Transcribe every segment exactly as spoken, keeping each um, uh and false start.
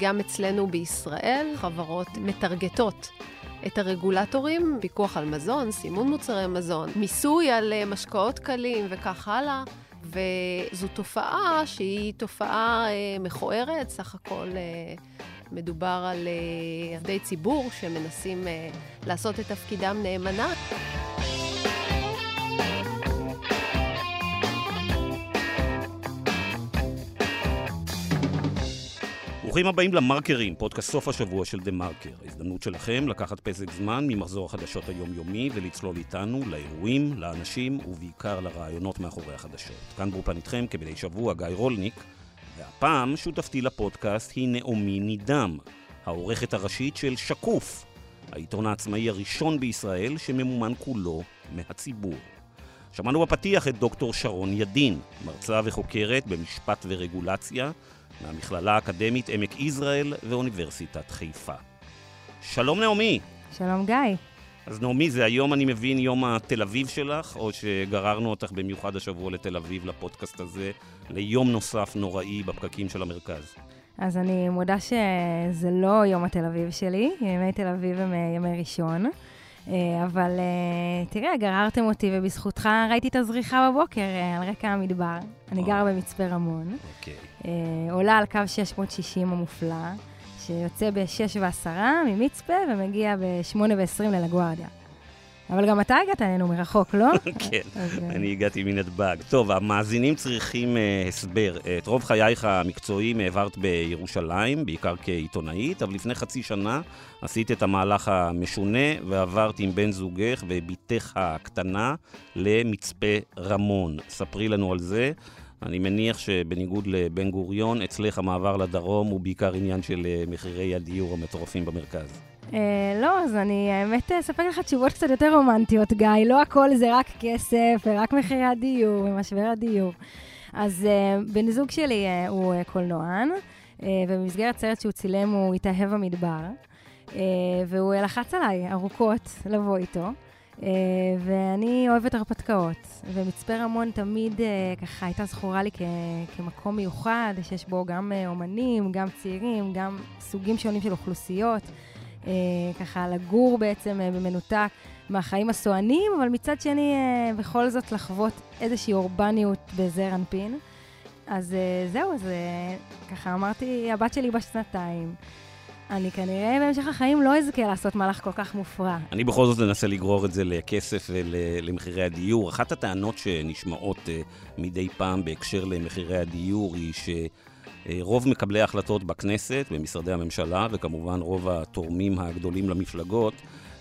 גם אצלנו בישראל חברות מטרגטות את הרגולטורים, פיקוח על מזון, סימון מוצרי מזון, מיסוי על משקאות קלים וכך הלאה. וזו תופעה שהיא תופעה מכוערת, סך הכל מדובר על עובדי ציבור שמנסים לעשות את תפקידם נאמנה. ברוכים הבאים למרקרים, פודקאסט סוף השבוע של TheMarker. הזדמנות שלכם לקחת פסק זמן ממחזור החדשות היומיומי ולצלול איתנו לאירועים, לאנשים ובעיקר לרעיונות מאחורי החדשות. כאן ברופן איתכם כמדי שבוע גיא רולניק, והפעם שותפתי לפודקאסט היא נעמי נידם, העורכת הראשית של שקוף, העיתון העצמאי הראשון בישראל שממומן כולו מהציבור. שמענו בפתיח את דוקטור שרון ידין, מרצה וחוקרת במשפט ורגולציה, מהמכללה האקדמית עמק ישראל ואוניברסיטת חיפה. שלום נעמי. שלום גיא. אז נעמי, זה היום אני מבין יום התל אביב שלך, או שגררנו אותך במיוחד השבוע לתל אביב לפודקאסט הזה, ליום נוסף נוראי בפקקים של המרכז. אז אני מודה שזה לא יום התל אביב שלי, ימי תל אביב הם ימי ראשון, אבל תראה, גררתם אותי ובזכותך ראיתי את הזריחה בבוקר על רקע המדבר. אני גרה במצפה רמון. אוקיי. עולה על קו שש מאות שישים המופלא, שיוצא ב-שש ועשר ממצפה ומגיע ב-שמונה ועשרים ללגוארדיה. אבל גם אתה הגעת אלינו מרחוק, לא? כן, אני הגעתי מנתב"ג. טוב, המאזינים צריכים הסבר. את רוב חייך המקצועיים העברת בירושלים, בעיקר כעיתונאית, אבל לפני חצי שנה עשית את המהלך המשונה, ועברת עם בן זוגך וביתך הקטנה למצפה רמון. ספרי לנו על זה. אני מניח שבניגוד לבן גוריון, אצלך המעבר לדרום הוא בעיקר עניין של מחירי הדיור המטורפים במרכז. לא, אז אני האמת אספק לך תשובות קצת יותר רומנטיות, גיא. לא הכל זה רק כסף, רק מחירי הדיור ומשבר הדיור. אז בן זוג שלי הוא קולנוען, ובמסגרת סרט שהוא צילם הוא התאהב במדבר, והוא לחץ עליי ארוכות לבוא איתו. ואני אוהבת הרפתקאות, ומצפה רמון תמיד ככה הייתה זכורה לי כמקום מיוחד, שיש בו גם אומנים, גם צעירים, גם סוגים שונים של אוכלוסיות, ככה לגור בעצם במנותק מהחיים הסוענים, אבל מצד שני בכל זאת לחוות איזושהי אורבניות בזעיר אנפין. אז זהו, אז ככה אמרתי, הבת שלי בשנתיים. אני כנראה במשך החיים לא אזכה לעשות מהלך כל כך מופרע. אני בכל זאת אנסה לגרור את זה לכסף ולמחירי הדיור. אחת הטענות שנשמעות מדי פעם בהקשר למחירי הדיור היא שרוב מקבלי ההחלטות בכנסת, במשרדי הממשלה, וכמובן רוב התורמים הגדולים למפלגות,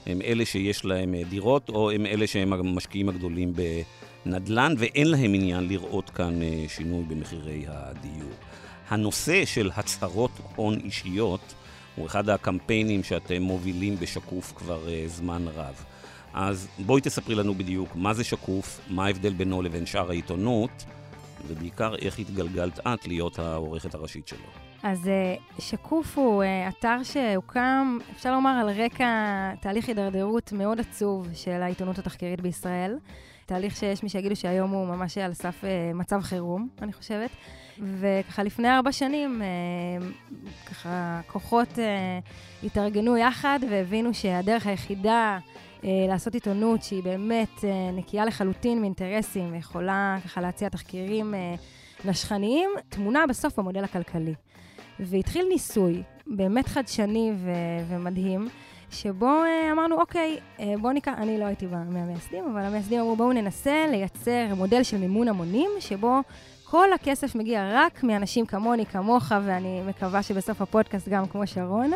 הם אלה שיש להם דירות, או הם אלה שהם המשקיעים הגדולים בנדל"ן, ואין להם עניין לראות כאן שינוי במחירי הדיור. הנושא של הצהרות הון אישיות הוא אחד הקמפיינים שאתם מובילים בשקוף כבר uh, זמן רב. אז בואי תספרי לנו בדיוק מה זה שקוף, מה ההבדל בינו לבין שאר העיתונות, ובעיקר איך התגלגלת את להיות העורכת הראשית שלו. אז uh, שקוף הוא uh, אתר שהוקם, אפשר לומר, על רקע תהליך הידרדרות מאוד עצוב של העיתונות התחקירית בישראל. תהליך שיש מי שיגידו שהיום הוא ממש על סף uh, מצב חירום, אני חושבת. וככה לפני ארבע שנים, ככה כוחות התארגנו יחד והבינו שהדרך היחידה לעשות עיתונות שהיא באמת נקייה לחלוטין מאינטרסים, יכולה ככה להציע תחקירים נשכניים, תמונה בסוף במודל הכלכלי. והתחיל ניסוי באמת חדשני ו- ומדהים, שבו אמרנו, אוקיי, בוא ניקח, אני לא הייתי מהמייסדים, אבל המייסדים אמרו, בואו ננסה לייצר מודל של מימון המונים, שבו כל הכסף מגיע רק מאנשים כמוני, כמוך, ואני מקווה שבסוף הפודקאסט גם כמו שרון,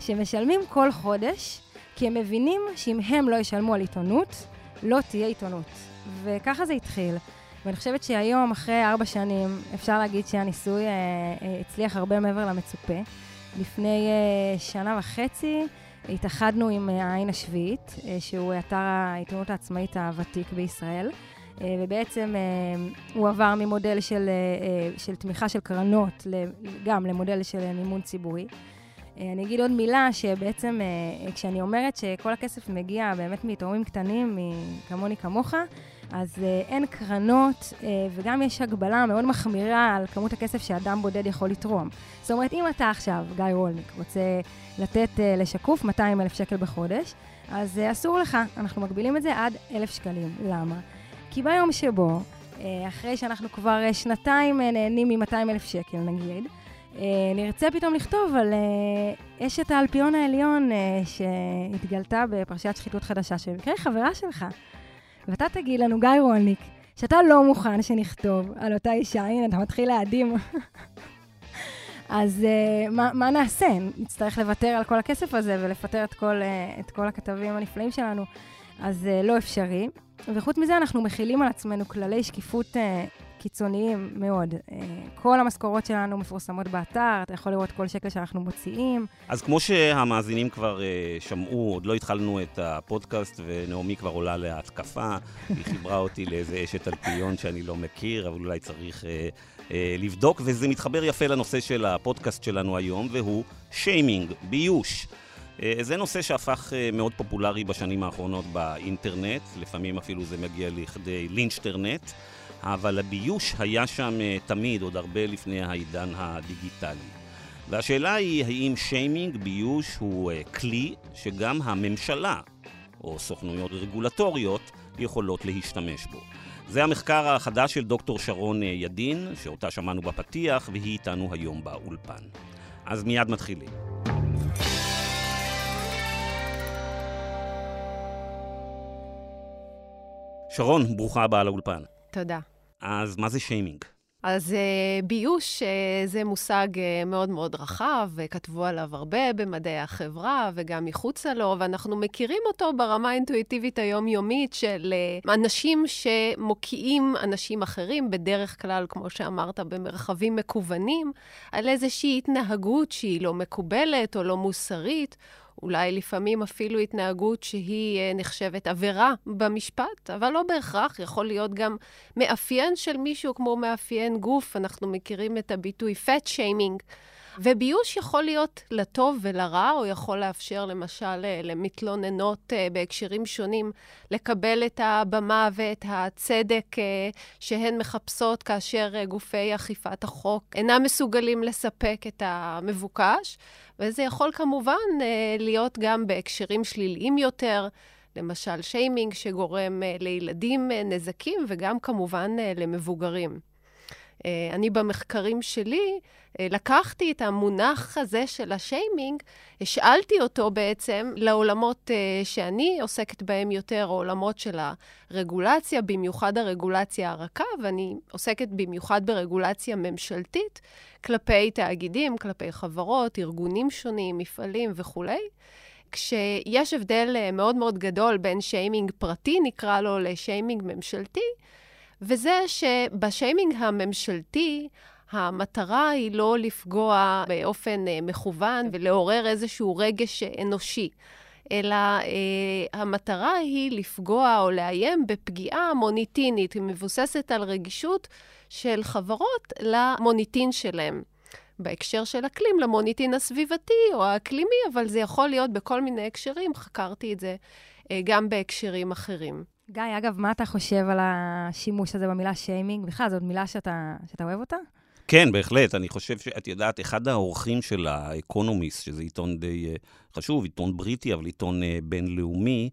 שמשלמים כל חודש, כי הם מבינים שאם הם לא ישלמו על עיתונות, לא תהיה עיתונות. וככה זה התחיל. ואני חושבת שהיום, אחרי ארבע שנים, אפשר להגיד שהניסוי אה, אה, הצליח הרבה מעבר למצופה. לפני אה, שנה וחצי התאחדנו עם העין השביעית, אה, שהוא אתר העיתונות העצמאית הוותיק בישראל, ובעצם הוא עבר ממודל של, של תמיכה של קרנות, גם למודל של מימון ציבורי. אני אגיד עוד מילה שבעצם, כשאני אומרת שכל הכסף מגיע באמת מתורמים קטנים, כמוני כמוך, אז אין קרנות, וגם יש הגבלה מאוד מחמירה על כמות הכסף שאדם בודד יכול לתרום. זאת אומרת, אם אתה עכשיו, גיא רולניק, רוצה לתת לשקוף מאתיים אלף שקל בחודש, אז אסור לך, אנחנו מגבילים את זה עד אלף שקלים. למה? כי ביום שבו, אחרי שאנחנו כבר שנתיים נהנים מ-מאתיים אלף שקל, נגיד, נרצה פתאום לכתוב על אשת האלפיון העליון שהתגלתה בפרשיית שחיתות חדשה, שבמקרה חברה שלך. ואתה תגיד לנו, גיא רולניק, שאתה לא מוכן שנכתוב על אותה אישה, הנה, אתה מתחיל להדים. אז מה, מה נעשה? נצטרך לוותר על כל הכסף הזה ולפטר את כל, את כל הכתבים הנפלאים שלנו. אז לא אפשרי. וחוץ מזה אנחנו מכילים על עצמנו כללי שקיפות קיצוניים מאוד. כל המשכורות שלנו מפורסמות באתר, אתה יכול לראות כל שקל שאנחנו מוציאים. אז כמו שהמאזינים כבר שמעו, עוד לא התחלנו את הפודקאסט, ונעמי כבר עולה להתקפה, היא חיברה אותי לאיזה אשת אלפיון שאני לא מכיר, אבל אולי צריך לבדוק, וזה מתחבר יפה לנושא של הפודקאסט שלנו היום, והוא שיימינג, ביוש. זה נושא שהפך מאוד פופולרי בשנים האחרונות באינטרנט, לפעמים אפילו זה מגיע לכדי לינצ'טרנט, אבל הביוש היה שם תמיד, עוד הרבה לפני העידן הדיגיטלי. והשאלה היא, האם שיימינג, ביוש, הוא כלי שגם הממשלה, או סוכנויות רגולטוריות, יכולות להשתמש בו. זה המחקר החדש של דוקטור שרון ידין, שאותה שמענו בפתיח, והיא איתנו היום באולפן. אז מיד מתחילים. שרון, ברוכה הבאה לאולפן. תודה. אז מה זה שיימינג? אז ביוש זה מושג מאוד מאוד רחב, וכתבו עליו הרבה במדעי החברה וגם מחוץ לו, ואנחנו מכירים אותו ברמה האינטואיטיבית היומיומית של אנשים שמוקיעים אנשים אחרים, בדרך כלל, כמו שאמרת, במרחבים מקוונים, על איזושהי התנהגות שהיא לא מקובלת או לא מוסרית, אולי לפעמים אפילו התנהגות שהיא נחשבת עבירה במשפט, אבל לא בהכרח, יכול להיות גם מאפיין של מישהו כמו מאפיין גוף, אנחנו מכירים את הביטוי fat shaming, וביוש יכול להיות לטוב ולרע, או יכול לאפשר למשל למתלוננות בהקשרים שונים, לקבל את הבמה ואת הצדק שהן מחפשות כאשר גופי אכיפת החוק אינם מסוגלים לספק את המבוקש, וזה יכול כמובן להיות גם בהקשרים שליליים יותר, למשל שיימינג שגורם לילדים נזקים וגם כמובן למבוגרים. אני במחקרים שלי לקחתי את המונח הזה של השיימינג, השאלתי אותו בעצם לעולמות שאני עוסקת בהם יותר, עולמות של הרגולציה, במיוחד הרגולציה הרכה, ואני עוסקת במיוחד ברגולציה ממשלתית, כלפי תאגידים, כלפי חברות, ארגונים שונים, מפעלים וכו'. כשיש הבדל מאוד מאוד גדול בין שיימינג פרטי, נקרא לו, לשיימינג ממשלתי, וזה שבשיימינג הממשלתי, המטרה היא לא לפגוע באופן מכוון ולעורר איזשהו רגש אנושי, אלא אה, המטרה היא לפגוע או לאיים בפגיעה מוניטינית, היא מבוססת על רגישות של חברות למוניטין שלהם. בהקשר של אקלים, למוניטין הסביבתי או האקלימי, אבל זה יכול להיות בכל מיני הקשרים, חקרתי את זה אה, גם בהקשרים אחרים. גיא, אגב, מה אתה חושב על השימוש הזה במילה שיימינג? בכלל, זאת מילה שאתה, שאתה אוהב אותה? כן, בהחלט. אני חושב שאת יודעת, אחד האורחים של האקונומיסט, שזה עיתון די חשוב, עיתון בריטי, אבל עיתון בינלאומי,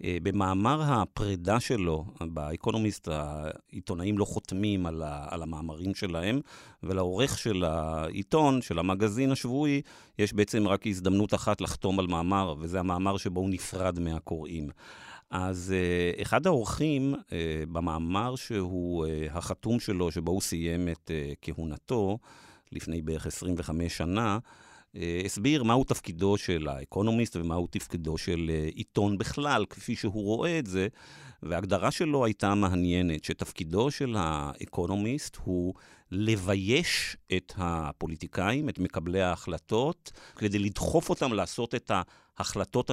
במאמר הפרידה שלו, באקונומיסט, העיתונאים לא חותמים על, ה, על המאמרים שלהם, ולעורך של העיתון, של המגזין השבועי, יש בעצם רק הזדמנות אחת לחתום על מאמר, וזה המאמר שבו הוא נפרד מהקוראים. אז uh, אחד האורחים uh, במאמר שהוא uh, החתום שלו, שבו הוא סיים את uh, כהונתו לפני בערך עשרים וחמש שנה, uh, הסביר מהו תפקידו של האקונומיסט ומהו תפקידו של uh, עיתון בכלל, כפי שהוא רואה את זה. וההגדרה שלו הייתה מעניינת, שתפקידו של האקונומיסט הוא לבייש את הפוליטיקאים, את מקבלי ההחלטות, כדי לדחוף אותם לעשות את ההחלטות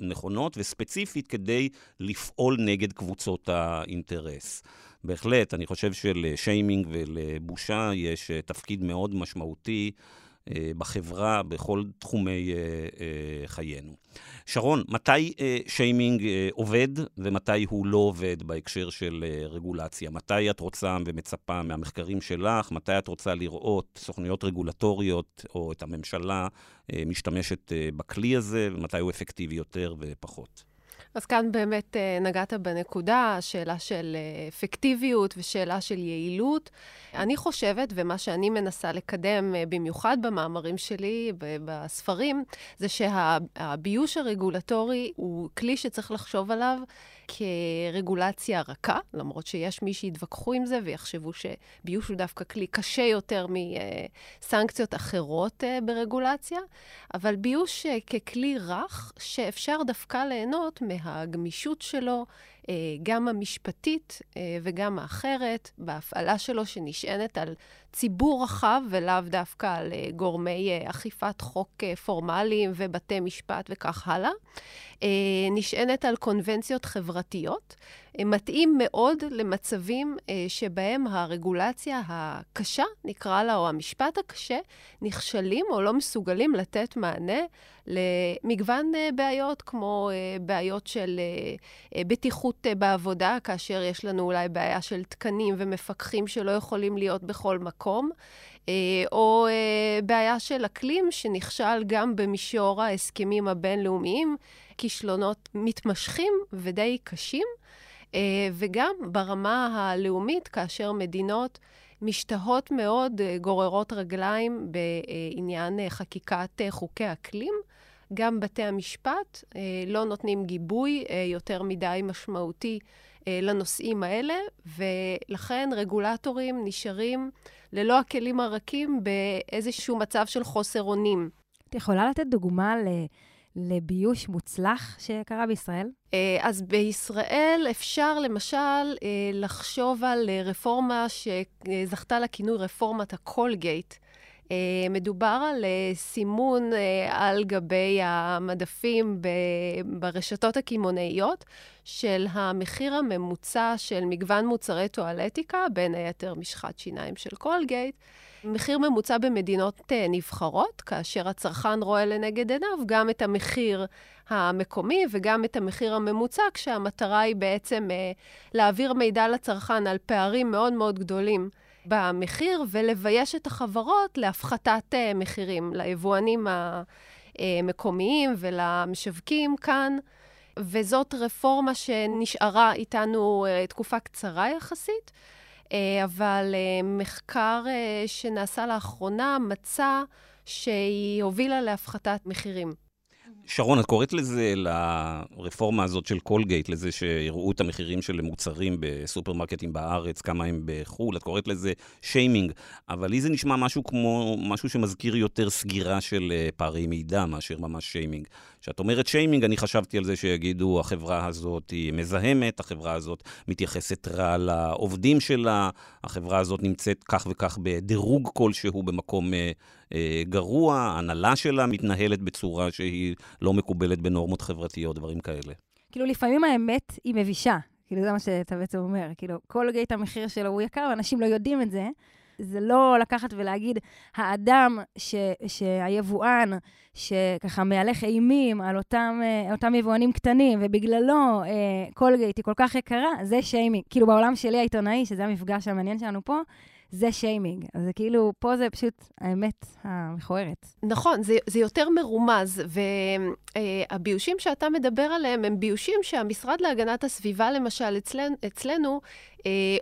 הנכונות, וספציפית כדי לפעול נגד קבוצות האינטרס. בהחלט, אני חושב שלשיימינג ולבושה יש תפקיד מאוד משמעותי בחברה, בכל תחומי חיינו. שרון, מתי שיימינג עובד ומתי הוא לא עובד בהקשר של רגולציה? מתי את רוצה ומצפה מהמחקרים שלך, מתי את רוצה לראות סוכנויות רגולטוריות או את הממשלה משתמשת בכלי הזה, ומתי הוא אפקטיבי יותר ופחות? אז כאן באמת נגעת בנקודה, שאלה של אפקטיביות ושאלה של יעילות. אני חושבת, ומה שאני מנסה לקדם במיוחד במאמרים שלי, בספרים, זה שהביוש הרגולטורי הוא כלי שצריך לחשוב עליו כרגולציה רכה, למרות שיש מי שיתווכחו עם זה ויחשבו שביוש הוא דווקא כלי קשה יותר מסנקציות אחרות ברגולציה, אבל ביוש ככלי רך שאפשר דווקא ליהנות מהגמישות שלו, גם המשפטית וגם האחרת, בהפעלה שלו שנשענת על ציבור רחב ולאו דווקא על גורמי אכיפת חוק פורמליים ובתי משפט וכך הלאה, נשענת על קונבנציות חברתיות, מתאים מאוד למצבים שבהם הרגולציה הקשה, נקרא לה, או המשפט הקשה, נכשלים או לא מסוגלים לתת מענה למגוון בעיות, כמו בעיות של בטיחות בעבודה, כאשר יש לנו אולי בעיה של תקנים ומפקחים שלא יכולים להיות בכל מקום, או בעיה של אקלים שנכשל גם במישור ההסכמים הבינלאומיים, כישלונות מתמשכים ודי קשים, וגם ברמה הלאומית, כאשר מדינות משתהות מאוד, גוררות רגליים בעניין חקיקת חוקי אקלים. גם בתי המשפט לא נותנים גיבוי יותר מדי משמעותי לנושאים האלה, ולכן רגולטורים נשארים ללא הכלים הרכים באיזשהו מצב של חוסר אונים. את יכולה לתת דוגמה ל... לביוש מוצלח שקרה בישראל? אז בישראל אפשר למשל לחשוב על רפורמה שזכתה לכינוי רפורמת הקולגייט. מדובר על סימון על גבי המדפים ברשתות הכימונאיות של המחיר הממוצע של מגוון מוצרי טואלטיקה, בין היתר משחת שיניים של קולגייט, מחיר ממוצע במדינות נבחרות, כאשר הצרכן רואה לנגד עיניו גם את המחיר המקומי וגם את המחיר הממוצע, כשהמטרה היא בעצם להעביר מידע לצרכן על פערים מאוד מאוד גדולים במחיר, ולבייש את החברות להפחתת מחירים, ליבואנים המקומיים ולמשווקים כאן. וזאת רפורמה שנשארה איתנו תקופה קצרה יחסית, אבל מחקר שנעשה לאחרונה מצא שהיא הובילה להפחתת מחירים. שרון, את קוראת לזה, לרפורמה הזאת של קולגייט, לזה שיראו את המחירים של מוצרים בסופרמרקטים בארץ, כמה הם בחול, את קוראת לזה שיימינג, אבל לי זה נשמע משהו כמו, משהו שמזכיר יותר סגירה של פערי מידע, מאשר ממש שיימינג. כשאת אומרת שיימינג, אני חשבתי על זה שיגידו, החברה הזאת היא מזהמת, החברה הזאת מתייחסת רע לעובדים שלה, החברה הזאת נמצאת כך וכך בדירוג כלשהו במקום גרוע, ההנהלה שלה מתנהלת בצורה שהיא לא מקובלת בנורמות חברתיות, דברים כאלה. כאילו לפעמים האמת היא מבישה, כאילו זה מה שאתה בעצם אומר, כאילו קולגייט המחיר שלו הוא יקר, ואנשים לא יודעים את זה, זה לא לקחת ולהגיד, האדם ש, שהיבואן, שככה מהלך אימים על אותם, אותם יבואנים קטנים, ובגללו קולגייט היא כל כך יקרה, זה שיימינג, כאילו בעולם שלי העיתונאי, שזה המפגש המעניין שלנו פה, זה שיימינג. אז כאילו, פה זה פשוט האמת המכוערת. נכון, זה, זה יותר מרומז, והביושים שאתה מדבר עליהם, הם ביושים שהמשרד להגנת הסביבה, למשל, אצלנו, אצלנו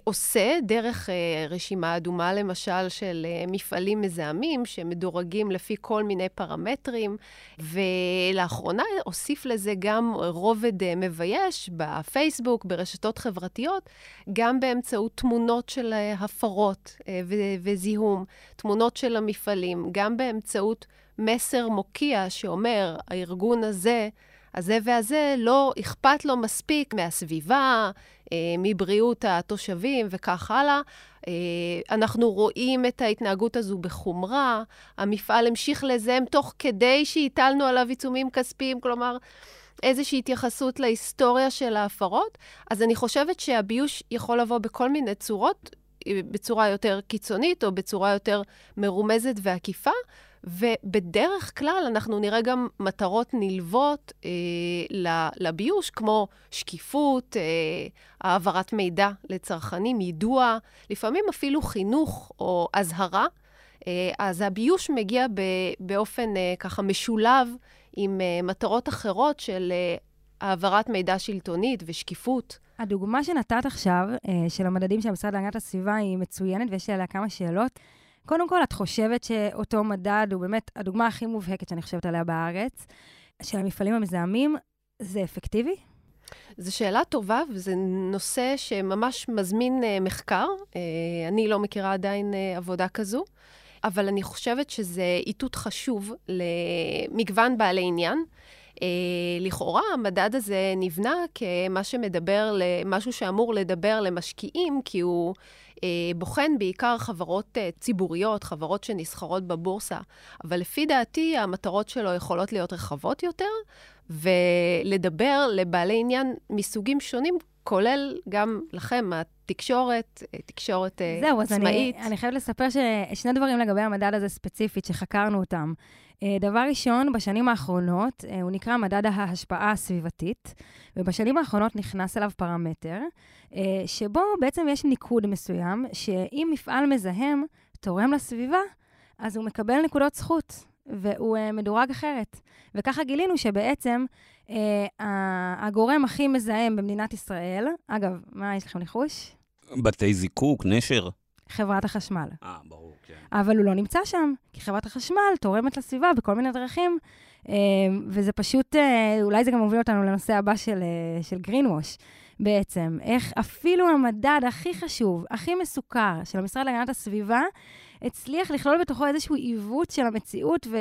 עושה דרך רשימה אדומה, למשל, של מפעלים מזהמים, שמדורגים לפי כל מיני פרמטרים, ולאחרונה הוסיף לזה גם רובד מבייש, בפייסבוק, ברשתות חברתיות, גם באמצעות תמונות של הפרות וזיהום, תמונות של המפעלים, גם באמצעות מסר מוקיע שאומר, הארגון הזה, הזה והזה, לא אכפת לו מספיק מהסביבה, מבריאות התושבים וכך הלאה. אנחנו רואים את ההתנהגות הזו בחומרה, המפעל המשיך לזהם תוך כדי שהטלנו עליו עיצומים כספיים, כלומר, איזושהי התייחסות להיסטוריה של ההפרות. אז אני חושבת שהביוש יכול לבוא בכל מיני צורות, בצורה יותר קיצונית או בצורה יותר מרומזת ועקיפה, ובדרך כלל אנחנו נראה גם מטרות נלוות אה, לביוש, כמו שקיפות, אה, העברת מידע לצרכנים, יידוע, לפעמים אפילו חינוך או הזהרה. אה, אז הביוש מגיע ב, באופן אה, ככה משולב עם אה, מטרות אחרות של אה, העברת מידע שלטונית ושקיפות. הדוגמה שנתת עכשיו, אה, של המדדים של המשרד להגנת הסביבה, היא מצוינת ויש עליה כמה שאלות. קודם כל, את חושבת שאותו מדד הוא באמת הדוגמה הכי מובהקת שאני חושבת עליה בארץ, של המפעלים המזהמים, זה אפקטיבי? זו שאלה טובה, וזה נושא שממש מזמין מחקר. אני לא מכירה עדיין עבודה כזו, אבל אני חושבת שזה איתות חשוב למגוון בעלי עניין. לכאורה, המדד הזה נבנה כמה שמדבר, משהו שאמור לדבר למשקיעים, כי הוא בוחן בעיקר חברות ציבוריות, חברות שנסחרות בבורסה, אבל לפי דעתי המטרות שלו יכולות להיות רחבות יותר, ולדבר לבעלי עניין מסוגים שונים, כולל גם לכם, התקשורת, תקשורת עצמאית. זהו, אז אני, אני חייבת לספר ששני דברים לגבי המדד הזה ספציפית, שחקרנו אותם. דבר ראשון, בשנים האחרונות, הוא נקרא מדד ההשפעה הסביבתית, ובשנים האחרונות נכנס אליו פרמטר, שבו בעצם יש ניקוד מסוים, שאם מפעל מזהם תורם לסביבה, אז הוא מקבל נקודות זכות, והוא מדורג אחרת. וככה גילינו שבעצם הגורם הכי מזהם במדינת ישראל, אגב, מה יש לכם ניחוש? בתי זיקוק, נשר. חברת החשמל. אה, ברור, כן. אבל הוא לא נמצא שם, כי חברת החשמל תורמת לסביבה בכל מיני דרכים, וזה פשוט, אולי זה גם מוביל אותנו לנושא הבא של, של גרינווש, בעצם. איך אפילו המדד הכי חשוב, הכי מסוכר של המשרד להגנת הסביבה, הצליח לכלול בתוכו איזשהו עיוות של המציאות, ו-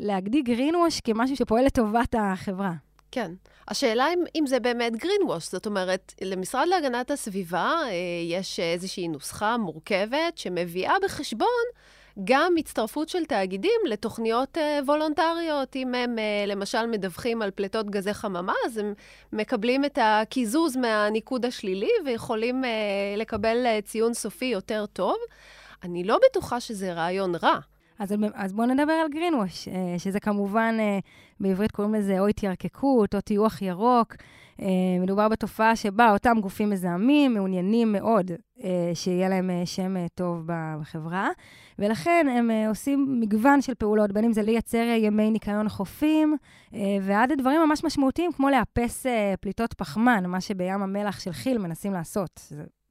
ולהגדיל גרינווש כמשהו שפועל לטובת החברה. כן. השאלה אם, אם זה באמת גרינווש, זאת אומרת, למשרד להגנת הסביבה יש איזושהי נוסחה מורכבת שמביאה בחשבון גם הצטרפות של תאגידים לתוכניות וולונטריות. אם הם למשל מדווחים על פליטות גזי חממה, אז הם מקבלים את הכיזוז מהניקוד השלילי ויכולים לקבל ציון סופי יותר טוב. אני לא בטוחה שזה רעיון רע. אז, אז בואו נדבר על גרינווש, שזה כמובן, בעברית קוראים לזה או התירקקות, או טיוח ירוק. מדובר בתופעה שבה אותם גופים מזהמים, מעוניינים מאוד שיהיה להם שם טוב בחברה, ולכן הם עושים מגוון של פעולות, בין אם זה לייצר ימי ניקיון חופים, ועד הדברים ממש משמעותיים, כמו לאפס פליטות פחמן, מה שבים המלח של חיל מנסים לעשות.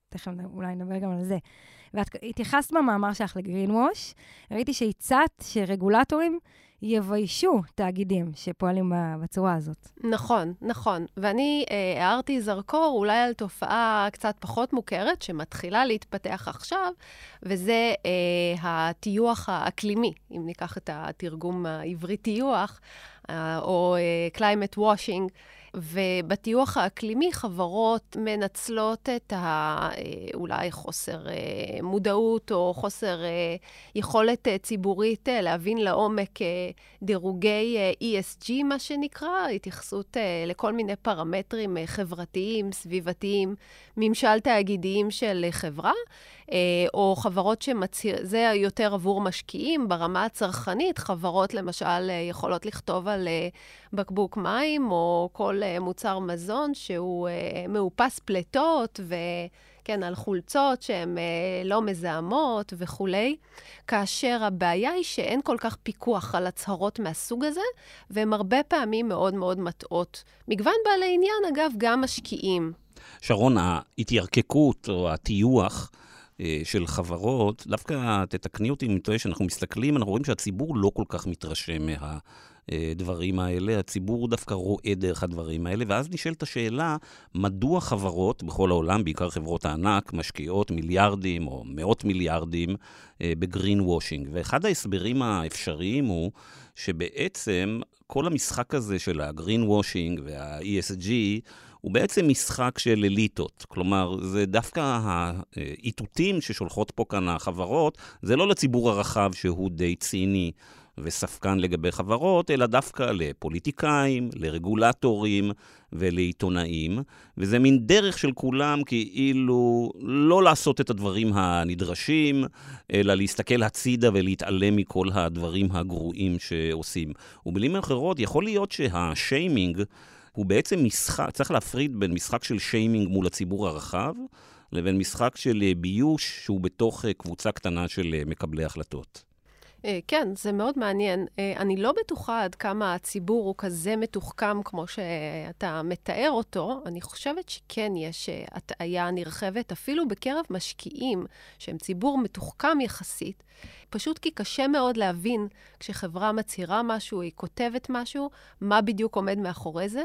תכף אולי נדבר גם על זה. ואת התייחסת במאמר שלך לגרינווש, ראיתי שהצעת שרגולטורים יביישו תאגידים שפועלים בצורה הזאת. נכון, נכון. ואני אה, הערתי זרקור אולי על תופעה קצת פחות מוכרת, שמתחילה להתפתח עכשיו, וזה אה, הטיוח האקלימי, אם ניקח את התרגום העברי טיוח, אה, או אה, climate washing, ובטיוח האקלימי חברות מנצלות את ה, אולי חוסר מודעות או חוסר יכולת ציבורית להבין לעומק דירוגי E S G, מה שנקרא, התייחסות לכל מיני פרמטרים חברתיים, סביבתיים, ממשל תאגידיים של חברה, או חברות שמצהיר, זה יותר עבור משקיעים ברמה הצרכנית, חברות למשל יכולות לכתוב על בקבוק מים או כל מוצר מזון שהוא מאופס פלטות וכן על חולצות שהן לא מזהמות וכולי, כאשר הבעיה היא שאין כל כך פיקוח על הצהרות מהסוג הזה, והן הרבה פעמים מאוד מאוד מטעות. מגוון בעלי עניין, אגב, גם משקיעים. שרון, ההתיירקקות או הטיוח של חברות, דווקא תתקני אותי מתואש, אנחנו מסתכלים, אנחנו רואים שהציבור לא כל כך מתרשם מה... הדברים האלה, הציבור דווקא רואה דרך הדברים האלה, ואז נשאלת השאלה, מדוע חברות בכל העולם, בעיקר חברות הענק, משקיעות מיליארדים או מאות מיליארדים בגרין וושינג? ואחד ההסברים האפשריים הוא שבעצם כל המשחק הזה של הגרין וושינג וה-E S G הוא בעצם משחק של אליטות. כלומר, זה דווקא העיתותים ששולחות פה כאן החברות, זה לא לציבור הרחב שהוא די ציני, וספקן לגבי חברות, אלא דווקא לפוליטיקאים, לרגולטורים ולעיתונאים, וזה מין דרך של כולם כאילו לא לעשות את הדברים הנדרשים, אלא להסתכל הצידה ולהתעלם מכל הדברים הגרועים שעושים. ובמילים אחרות, יכול להיות שהשיימינג הוא בעצם משחק, צריך להפריד בין משחק של שיימינג מול הציבור הרחב, לבין משחק של ביוש שהוא בתוך קבוצה קטנה של מקבלי החלטות. כן, זה מאוד מעניין. אני לא בטוחה עד כמה הציבור הוא כזה מתוחכם כמו שאתה מתאר אותו. אני חושבת שכן יש הטעיה נרחבת, אפילו בקרב משקיעים, שהם ציבור מתוחכם יחסית. פשוט כי קשה מאוד להבין, כשחברה מצהירה משהו, היא כותבת משהו, מה בדיוק עומד מאחורי זה.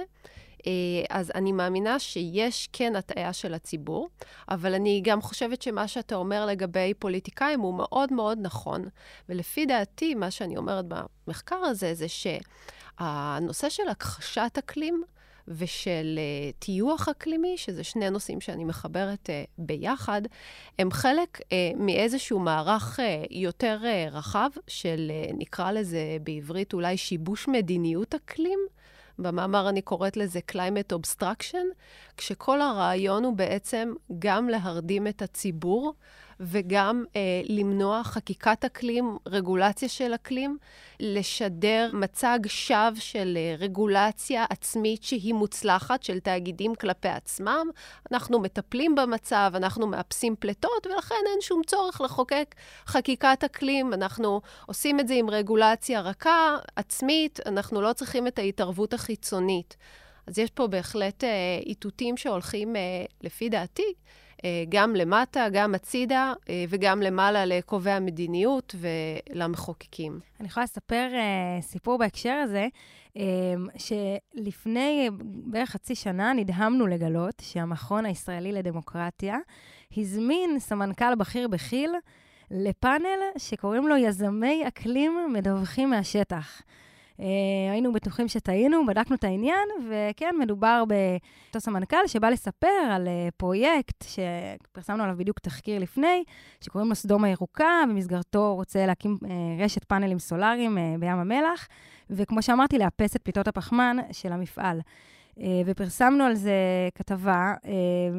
אז אני מאמינה שיש כן הטעיה של הציבור, אבל אני גם חושבת שמה שאתה אומר לגבי פוליטיקאים הוא מאוד מאוד נכון. ולפי דעתי, מה שאני אומרת במחקר הזה, זה שהנושא של הכחשת אקלים ושל טיוח אקלימי, שזה שני נושאים שאני מחברת ביחד, הם חלק מאיזשהו מערך יותר רחב, של נקרא לזה בעברית אולי שיבוש מדיניות אקלים, במאמר אני קוראת לזה climate obstruction, כשכל הרעיון הוא בעצם גם להרדים את הציבור, וגם אה, למנוע חקיקת אקלים, רגולציה של אקלים, לשדר מצג שווא של אה, רגולציה עצמית שהיא מוצלחת של תאגידים כלפי עצמם. אנחנו מטפלים במצב, אנחנו מאפסים פלטות, ולכן אין שום צורך לחוקק חקיקת אקלים. אנחנו עושים את זה עם רגולציה רכה, עצמית, אנחנו לא צריכים את ההתערבות החיצונית. אז יש פה בהחלט אה, איתותים שהולכים, אה, לפי דעתי, גם למטה, גם הצידה, וגם למעלה לקובעי המדיניות ולמחוקקים. אני יכולה לספר סיפור בהקשר הזה, שלפני בערך חצי שנה נדהמנו לגלות שהמכון הישראלי לדמוקרטיה הזמין סמנכ"ל בכיר בכיל לפאנל שקוראים לו יזמי אקלים מדווחים מהשטח. היינו בטוחים שטעינו, בדקנו את העניין, וכן, מדובר באותו סמנכ"ל שבא לספר על פרויקט שפרסמנו עליו בדיוק תחקיר לפני, שקוראים לו סדום הירוקה, במסגרתו רוצה להקים רשת פאנלים סולאריים בים המלח, וכמו שאמרתי, לאפס את פליטות הפחמן של המפעל. ופרסמנו על זה כתבה,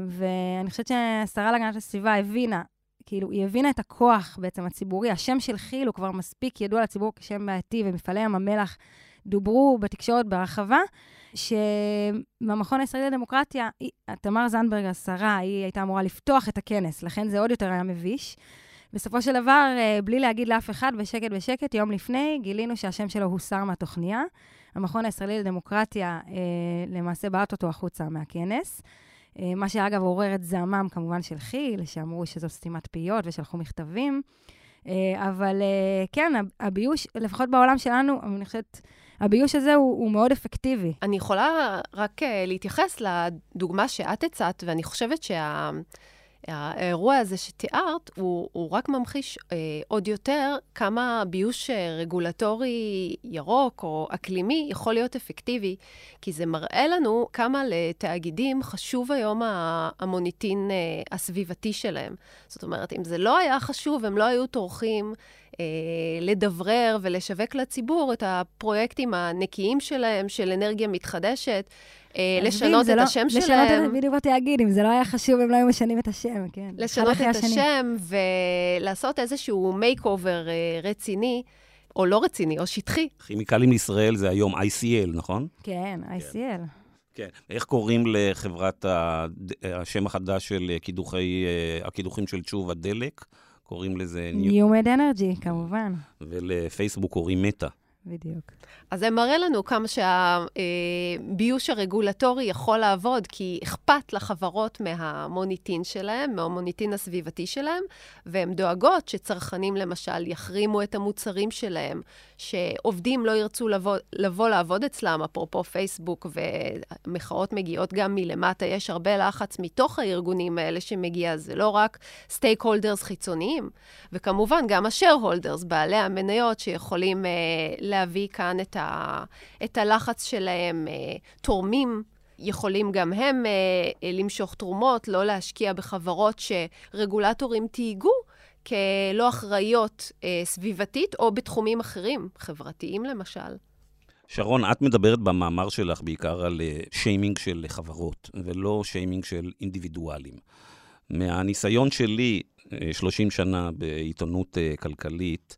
ואני חושבת שהשרה להגנת הסביבה הבינה, כאילו, היא הבינה את הכוח בעצם הציבורי, השם של חיל הוא כבר מספיק ידוע לציבור כשם בעתי, ומפעלי ים המלח דוברו בתקשורת ברחבה, שמהמכון הישראלי לדמוקרטיה, תמר זנדברג השרה, היא הייתה אמורה לפתוח את הכנס, לכן זה עוד יותר היה מביש. בסופו של דבר, בלי להגיד לאף אחד, בשקט בשקט, יום לפני, גילינו שהשם שלו הוסר מהתוכניה. המכון הישראלי לדמוקרטיה למעשה בעט אותו החוצה מהכנס, מה שאגב עורר את זעמם כמובן של חיל, שאמרו שזו סתימת פיות ושלחו מכתבים, אבל כן, הביוש, לפחות בעולם שלנו, אני חושבת, הביוש הזה הוא, הוא מאוד אפקטיבי. אני יכולה רק להתייחס לדוגמה שאת הצעת, ואני חושבת שה... האירוע הזה שתיארת, הוא, הוא רק ממחיש אה, עוד יותר כמה ביוש רגולטורי ירוק או אקלימי יכול להיות אפקטיבי, כי זה מראה לנו כמה לתאגידים חשוב היום המוניטין אה, הסביבתי שלהם. זאת אומרת, אם זה לא היה חשוב, הם לא היו תורכים אה, לדברר ולשווק לציבור את הפרויקטים הנקיים שלהם, של אנרגיה מתחדשת, לשנות את השם שלהם. בדיוק באתי להגיד, אם זה לא היה חשוב, הם לא היו משנים את השם, כן. לשנות את השם ולעשות איזשהו מייק-אובר רציני, או לא רציני, או שטחי. כימיקלים לישראל זה היום איי סי אל, נכון? כן, איי סי אל. כן. איך קוראים לחברת השם החדש של הקידוחים של תשובה דלק? קוראים לזה... NewMed Energy, כמובן. ולפייסבוק קוראים מטה. בדיוק. אז זה מראה לנו כמה שהביוש הרגולטורי יכול לעבוד, כי אכפת לחברות מהמוניטין שלהם, מהמוניטין הסביבתי שלהם, והן דואגות שצרכנים למשל יחרימו את המוצרים שלהם, שעובדים לא ירצו לבוא, לבוא לעבוד אצלם, אפרופו פייסבוק, ומחאות מגיעות גם מלמטה, יש הרבה לחץ מתוך הארגונים האלה שמגיע, זה לא רק סטייק הולדרס חיצוניים, וכמובן גם השאר הולדרס, בעלי המניות שיכולים להביא כאן את, ה, את הלחץ שלהם, תורמים, יכולים גם הם למשוך תרומות, לא להשקיע בחברות שרגולטורים תהיגו, כלא אחראיות אה, סביבתית, או בתחומים אחרים, חברתיים למשל. שרון, את מדברת במאמר שלך בעיקר על שיימינג של חברות, ולא שיימינג של אינדיבידואלים. מהניסיון שלי, שלושים שנה בעיתונות כלכלית,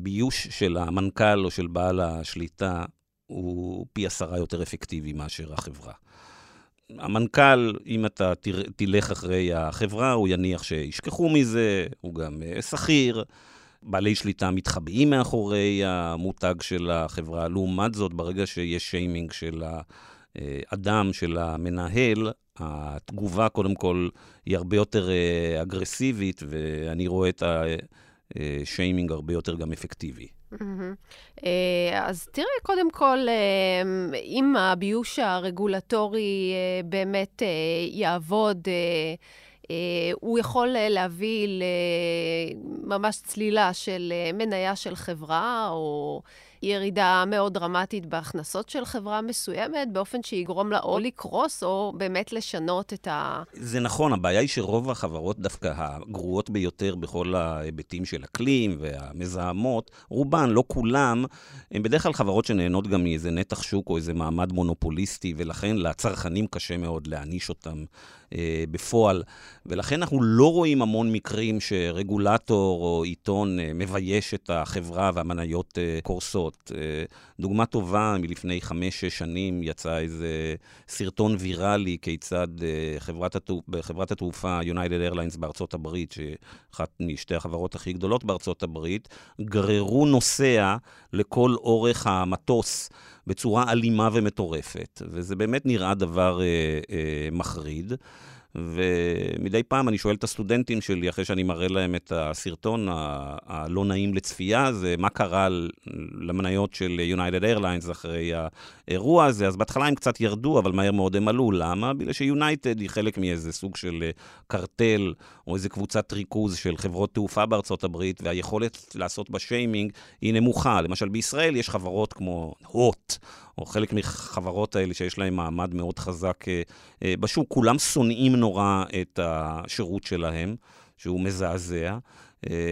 ביוש של המנכ"ל או של בעל השליטה הוא פי עשרה יותר אפקטיבי מאשר החברה. המנכ"ל, אם אתה תלך אחרי החברה, הוא יניח שישכחו מזה, הוא גם שכיר, בעלי שליטה מתחבאים מאחורי המותג של החברה. לעומת זאת, ברגע שיש שיימינג של האדם, של המנהל, התגובה קודם כל היא הרבה יותר אגרסיבית, ואני רואה את השיימינג הרבה יותר גם אפקטיבי. אז תראה, קודם כל, אם הביוש הרגולטורי באמת יעבוד, הוא יכול להביא ממש צלילה של מניה של חברה, או ירידה מאוד דרמטית בהכנסות של חברה מסוימת, באופן שיגרום לה או לקרוס, או באמת לשנות את ה... זה נכון, הבעיה היא שרוב החברות דווקא הגרועות ביותר בכל ההיבטים של אקלים והמזהמות, רובן, לא כולם, הן בדרך כלל חברות שנהנות גם מאיזה נתח שוק או איזה מעמד מונופוליסטי, ולכן לצרכנים קשה מאוד להניש אותם אה, בפועל, ולכן אנחנו לא רואים המון מקרים שרגולטור או עיתון אה, מבייש את החברה והמניות אה, קורסות. דוגמה טובה, מלפני חמש, שש שנים יצא איזה סרטון ויראלי כיצד חברת התעופה, חברת התעופה United Airlines בארצות הברית, שאחת משתי החברות הכי גדולות בארצות הברית, גררו נוסע לכל אורך המטוס בצורה אלימה ומטורפת, וזה באמת נראה דבר אה, אה, מחריד. ומדי פעם אני שואל את הסטודנטים שלי, אחרי שאני מראה להם את הסרטון הלא נעים לצפייה, זה מה קרה למניות של United Airlines אחרי האירוע הזה. אז בהתחלה הם קצת ירדו, אבל מהר מאוד הם עלו. למה? בגלל שיונייטד היא חלק מאיזה סוג של קרטל, או איזה קבוצת ריכוז של חברות תעופה בארצות הברית, והיכולת לעשות בשיימינג היא נמוכה. למשל בישראל יש חברות כמו הוט, או חלק מחברות האלה שיש להם מעמד מאוד חזק בשוק, כולם שונאים נורא את השירות שלהם, שהוא מזעזע.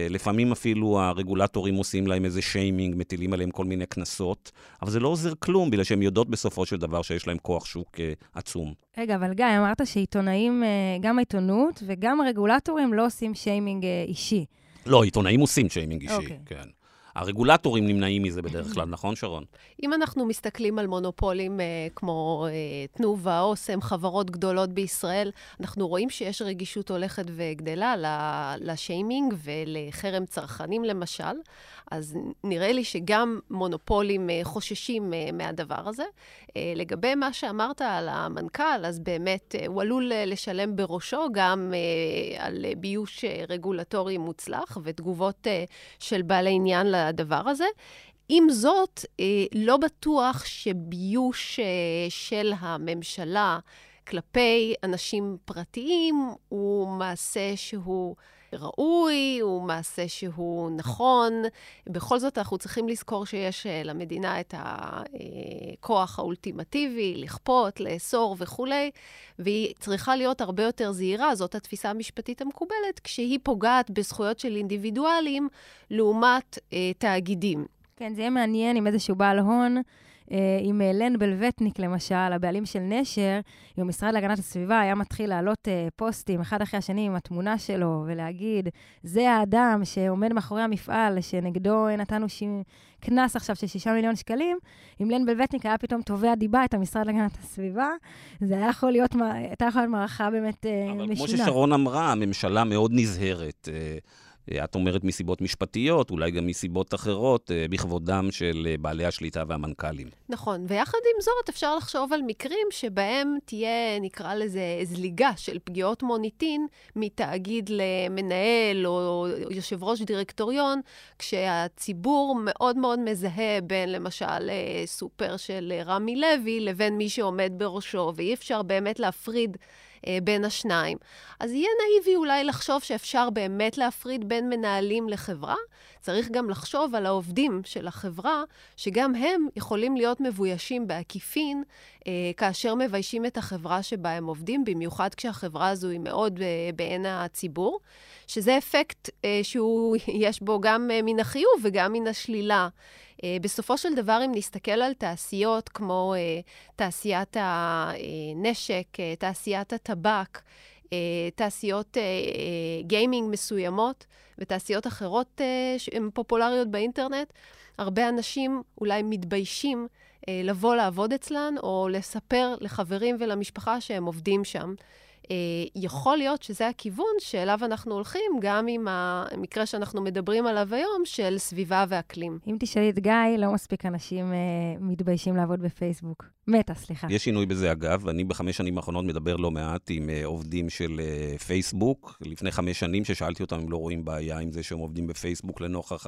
לפעמים אפילו הרגולטורים עושים להם איזה שיימינג, מטילים עליהם כל מיני כנסות, אבל זה לא עוזר כלום, בגלל שהם יודעות בסופו של דבר שיש להם כוח שוק עצום. רגע, אבל גיא, אמרת שעיתונאים, גם העיתונות וגם הרגולטורים לא עושים שיימינג אישי. לא, עיתונאים עושים שיימינג אישי, okay. כן. הרגולטורים נמנעים מזה בדרך כלל, נכון שרון? אם אנחנו מסתכלים על מונופולים כמו תנובה, אוסם, חברות גדולות בישראל, אנחנו רואים שיש רגישות הולכת וגדלה לשיימינג ולחרם צרכנים למשל, אז נראה לי שגם מונופולים חוששים מהדבר הזה. לגבי מה שאמרת על המנכ"ל, אז באמת הוא עלול לשלם בראשו גם על ביוש רגולטורי מוצלח ותגובות של בעלי עניין לזה. הדבר הזה. עם זאת, לא בטוח שביוש של הממשלה כלפי אנשים פרטיים הוא מעשה שהוא ראוי, הוא מעשה שהוא נכון. בכל זאת, אנחנו צריכים לזכור שיש למדינה את הכוח האולטימטיבי, לכפות, לאסור וכו', והיא צריכה להיות הרבה יותר זהירה, זאת התפיסה המשפטית המקובלת, כשהיא פוגעת בזכויות של אינדיבידואלים לעומת אה, תאגידים. כן, זה יהיה מעניין עם איזשהו בעל הון, עם אלן בלווטניק למשל, הבעלים של נשר, עם משרד להגנת הסביבה, היה מתחיל לעלות פוסטים אחד אחרי השני עם התמונה שלו, ולהגיד, זה האדם שעומד מאחורי המפעל, שנגדו נתנו קנס עכשיו של שישה מיליון שקלים, עם אלן בלווטניק היה פתאום תובע דיבה את המשרד להגנת הסביבה, זה היה יכול להיות, הייתה יכולה להיות מערכה באמת משונה. אבל כמו ששרון אמרה, הממשלה מאוד נזהרת, את אומרת מסיבות משפטיות, אולי גם מסיבות אחרות, בכבודם של בעלי השליטה והמנכ"לים. נכון, ויחד עם זאת אפשר לחשוב על מקרים שבהם תהיה, נקרא לזה, זליגה של פגיעות מוניטין, מתאגיד למנהל או יושב ראש דירקטוריון, כשהציבור מאוד מאוד מזהה בין למשל סופר של רמי לוי, לבין מי שעומד בראשו, ואי אפשר באמת להפריד בין השניים. אז יהיה נאיבי אולי לחשוב שאפשר באמת להפריד בין מנהלים לחברה. צריך גם לחשוב על העובדים של החברה, שגם הם יכולים להיות מבוישים בעקיפין, כאשר מביישים את החברה שבה הם עובדים, במיוחד כשהחברה הזו היא מאוד בעין הציבור, שזה אפקט שהוא יש בו גם מן החיוב וגם מן השלילה. בסופו של דבר, אם נסתכל על תעשיות כמו תעשיית הנשק, תעשיית הטבק, תעשיות גיימינג מסוימות ותעשיות אחרות שהן פופולריות באינטרנט, הרבה אנשים אולי מתביישים לבוא לעבוד אצלן או לספר לחברים ולמשפחה שהם עובדים שם. יכול להיות שזה הכיוון שאליו אנחנו הולכים, גם עם המקרה שאנחנו מדברים עליו היום, של סביבה ואקלים. אם תשאלי את גיא, לא מספיק אנשים מתביישים לעבוד בפייסבוק. מטה, סליחה. יש שינוי בזה, אגב. אני בחמש שנים האחרונות מדבר לא מעט עם עובדים של פייסבוק. לפני חמש שנים ששאלתי אותם אם לא רואים בעיה עם זה שהם עובדים בפייסבוק, לנוכח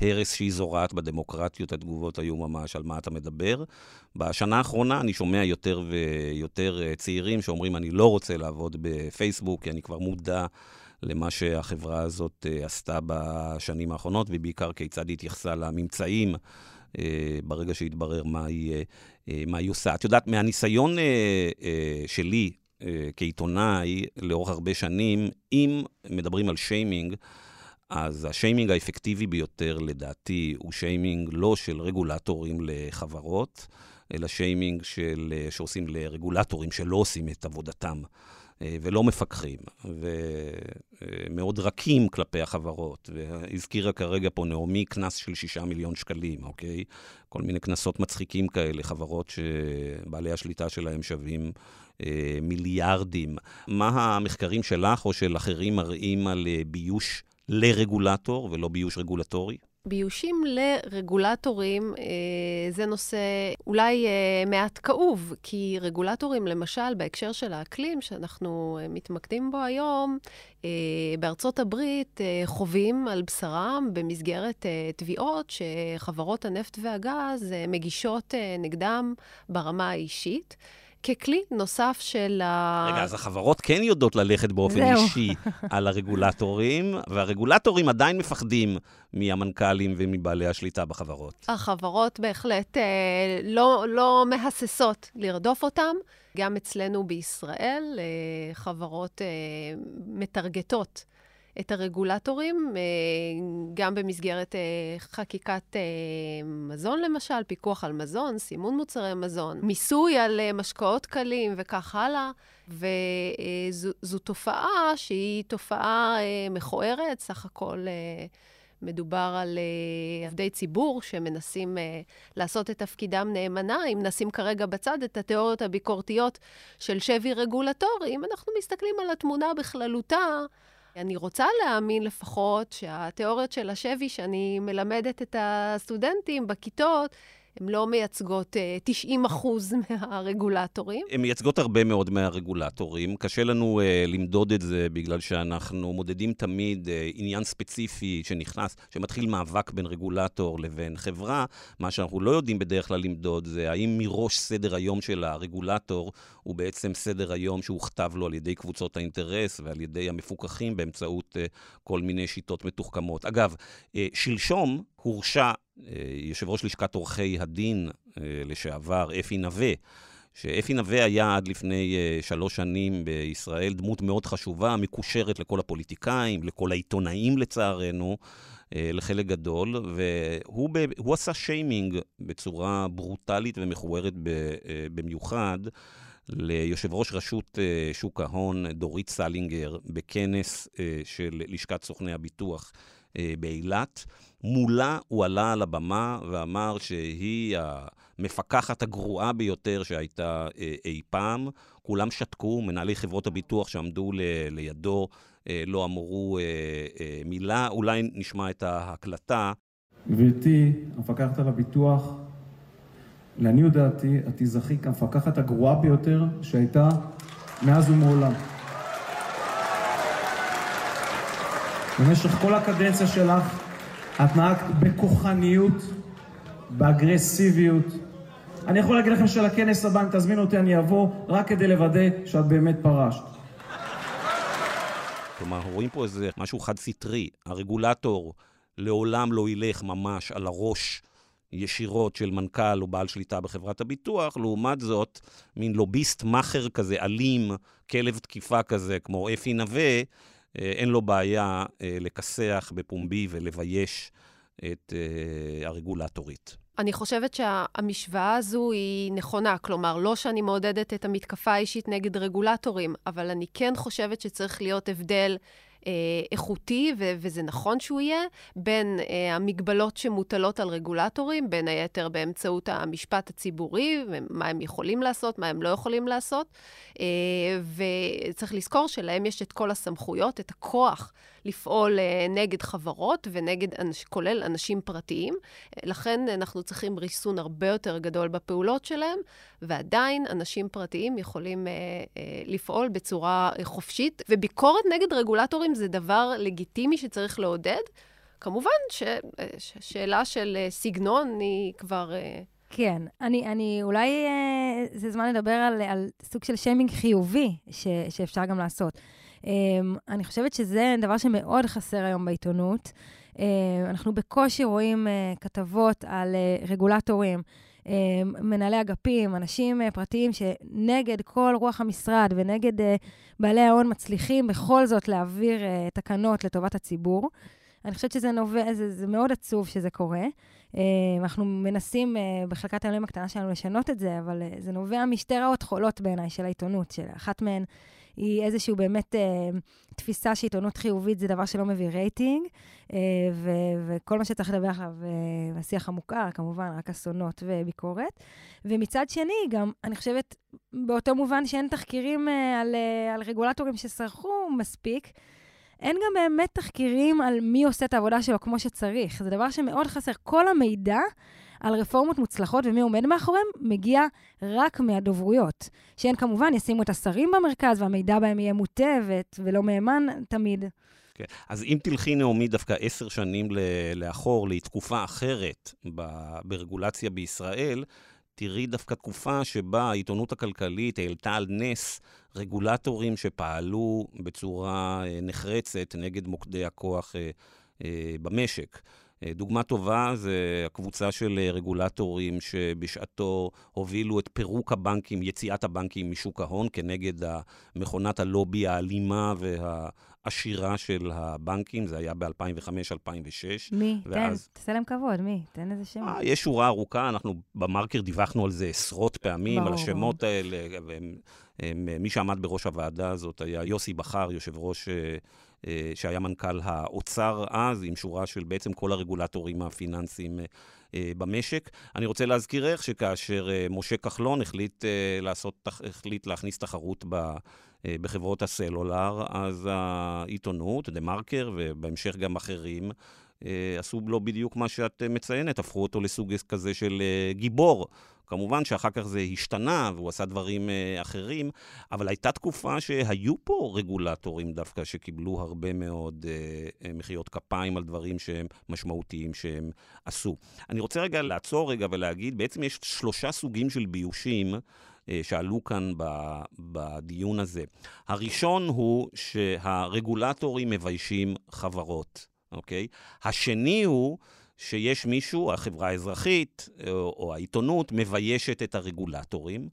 ההרס שהיא זורעת בדמוקרטיות, התגובות היו ממש על מה אתה מדבר. בשנה האחרונה אני שומע יותר ויותר צעירים שאומרים, אני לא רוצה לעבוד בפייסבוק, כי אני כבר מודע למה שהחברה הזאת עשתה בשנים האחרונות, ובעיקר כיצד היא התייחסה לממצאים, ברגע שהתברר מה היא עושה. את יודעת, מהניסיון שלי כעיתונאי, לאורך הרבה שנים, אם מדברים על שיימינג, אז השיימינג האפקטיבי ביותר, לדעתי, הוא שיימינג לא של רגולטורים לחברות, אלא שיימינג שעושים לרגולטורים שלא עושים את עבודתם. ולא מפקחים, ומאוד רכים כלפי החברות, והזכירה כרגע פה נעמי קנס של שישה מיליון שקלים, אוקיי? כל מיני קנסות מצחיקים כאלה, חברות שבעלי השליטה שלהם שווים אה, מיליארדים. מה המחקרים שלך או של אחרים מראים על ביוש לרגולטור ולא ביוש רגולטורי? ביושים לרגולטורים, זה נושא אולי מעט כאוב, כי רגולטורים, למשל, בהקשר של האקלים, שאנחנו מתמקדים בו היום, בארצות הברית חווים על בשרם במסגרת תביעות שחברות הנפט והגז מגישות נגדם ברמה האישית. ככלי נוסף של ה... רגע, אז החברות כן יודעות ללכת באופן אישי על הרגולטורים, והרגולטורים עדיין מפחדים מהמנכ"לים ומבעלי השליטה בחברות. החברות בהחלט לא, לא מהססות לרדוף אותם. גם אצלנו בישראל חברות מתרגטות את הרגולטורים, גם במסגרת חקיקת מזון למשל, פיקוח על מזון, סימון מוצרי מזון, מיסוי על משקאות קלים וכך הלאה, וזו תופעה שהיא תופעה מכוערת, סך הכל מדובר על עבדי ציבור שמנסים לעשות את תפקידם נאמנה. אם נשים כרגע בצד את התיאוריות הביקורתיות של שווי רגולטורי, אם אנחנו מסתכלים על התמונה בכללותה, אני רוצה להאמין לפחות שהתיאוריות של השווי שאני מלמדת את הסטודנטים בכיתות, הן לא מייצגות תשעים אחוז מהרגולטורים. הן מייצגות הרבה מאוד מהרגולטורים. קשה לנו uh, למדוד את זה בגלל שאנחנו מודדים תמיד uh, עניין ספציפי שנכנס, שמתחיל מאבק בין רגולטור לבין חברה. מה שאנחנו לא יודעים בדרך כלל למדוד זה האם מראש סדר היום של הרגולטור הוא בעצם סדר היום שהוכתב לו על ידי קבוצות האינטרס ועל ידי המפוקחים באמצעות uh, כל מיני שיטות מתוחכמות. אגב, uh, שלשום הורשע יושב ראש לשכת עורכי הדין לשעבר, אפי נווה, שאפי נווה היה עד לפני שלוש שנים בישראל דמות מאוד חשובה, מקושרת לכל הפוליטיקאים, לכל העיתונאים לצערנו, לחלק גדול, והוא ב, הוא עשה שיימינג בצורה ברוטלית ומכוערת במיוחד, ליושב ראש רשות שוק ההון, דורית סלינגר, בכנס של לשכת סוכני הביטוח באילת. מולה הוא עלה על הבמה ואמר שהיא המפקחת הגרועה ביותר שהייתה אי פעם. כולם שתקו, מנהלי חברות הביטוח שעמדו לידו לא אמרו מילה. אולי נשמע את ההקלטה. גברתי, המפקחת על הביטוח, לעניות דעתי, את תיזכרי כמפקחת הגרועה ביותר שהייתה מאז ומעולם. במשך כל הקדנציה שלך, את נהגת בכוחניות, באגרסיביות. אני יכול להגיד לכם שלכנס הבא, תזמינו אותי, אני אבוא, רק כדי לוודא שאת באמת פרשת. כלומר, אנחנו רואים פה איזה משהו חד סטרי. הרגולטור לעולם לא ילך ממש על הראש ישירות של מנכ"ל או בעל שליטה בחברת הביטוח, לעומת זאת, מין לוביסט מחר כזה, אלים, כלב תקיפה כזה, כמו אפי נווה, אין לו בעיה לקסח בפומבי ולבייש את הרגולטורית. אני חושבת שהמשוואה הזו היא נכונה, כלומר, לא שאני מעודדת את המתקפה האישית נגד רגולטורים, אבל אני כן חושבת שצריך להיות הבדל איכותי, וזה נכון שהוא יהיה, בין המגבלות שמוטלות על רגולטורים, בין היתר באמצעות המשפט הציבורי, מה הם יכולים לעשות, מה הם לא יכולים לעשות, וצריך לזכור שלהם יש את כל הסמכויות, את הכוח לפעול נגד חברות, וכולל אנשים פרטיים, לכן אנחנו צריכים ריסון הרבה יותר גדול בפעולות שלהם, ועדיין אנשים פרטיים יכולים לפעול בצורה חופשית, וביקורת נגד רגולטורים זה דבר לגיטימי שצריך לעודד. כמובן ששאלה של סגנון היא כבר... כן, אני, אני, אולי זה זמן לדבר על, על סוג של שיימינג חיובי ש, שאפשר גם לעשות. אני חושבת שזה דבר שמאוד חסר היום בעיתונות. אנחנו בקושי רואים כתבות על רגולטורים, מנהלי אגפים, אנשים פרטיים שנגד כל רוח המשרד ונגד בעלי ההון מצליחים בכל זאת להעביר תקנות לטובת הציבור. אני חושבת שזה נובע, זה, זה מאוד עצוב שזה קורה. אנחנו מנסים בחלקת העולם הקטנה שלנו לשנות את זה, אבל זה נובע משתי רעות חולות בעיניי של העיתונות, שאחת מהן היא איזשהו באמת תפיסה שעיתונות חיובית זה דבר שלא מביא רייטינג, וכל מה שצריך לדבר עליו בשיח המוכר, כמובן, רק אסונות וביקורת. ומצד שני, גם אני חושבת, באותו מובן שאין תחקירים על, על רגולטורים שסרחו מספיק, אין גם באמת תחקירים על מי עושה את העבודה שלו כמו שצריך. זה דבר שמאוד חסר. כל המידע על רפורמות מוצלחות ומי עומד מאחוריהם מגיע רק מהדוברויות. שהן כמובן ישימו את השרים במרכז והמידע בהם יהיה מוטבת ולא מאמן תמיד. Okay. אז אם תלכי נעמי דווקא עשר שנים לאחור, לתקופה אחרת ברגולציה בישראל, תראי דווקא תקופה שבה העיתונות הכלכלית העלתה על נס רגולטורים שפעלו בצורה נחרצת נגד מוקדי הכוח במשק. דוגמה טובה זה הקבוצה של רגולטורים שבשעתו הובילו את פירוק הבנקים, יציאת הבנקים משוק ההון, כנגד מכונת הלובי האלימה והעשירה של הבנקים. זה היה ב-אלפיים וחמש עד אלפיים ושש. מי? ואז... תן, תעשה להם כבוד, מי? תן איזה שם. אה, יש שורה ארוכה, אנחנו במרקר דיווחנו על זה עשרות פעמים, ברור. על השמות האלה. הם, הם, מי שעמד בראש הוועדה הזאת היה יוסי בחר, יושב ראש... שהיה מנכ"ל האוצר אז, עם שורה של בעצם כל הרגולטורים הפיננסיים במשק. אני רוצה להזכירך שכאשר משה כחלון החליט, לעשות, החליט להכניס תחרות בחברות הסלולר, אז העיתונות, TheMarker, ובהמשך גם אחרים, עשו לו בדיוק מה שאת מציינת, הפכו אותו לסוג כזה של גיבור. כמובן שאחר כך זה השתנה, והוא עשה דברים אחרים, אבל הייתה תקופה שהיו פה רגולטורים דווקא, שקיבלו הרבה מאוד מחיאות כפיים על דברים שהם משמעותיים שהם עשו. אני רוצה רגע לעצור רגע ולהגיד, בעצם יש שלושה סוגים של ביושים, שעלו כאן בדיון הזה. הראשון הוא שהרגולטורים מביישים חברות. אוקיי? השני הוא שיש מישהו, החברה האזרחית או, או העיתונות, מביישת את הרגולטורים,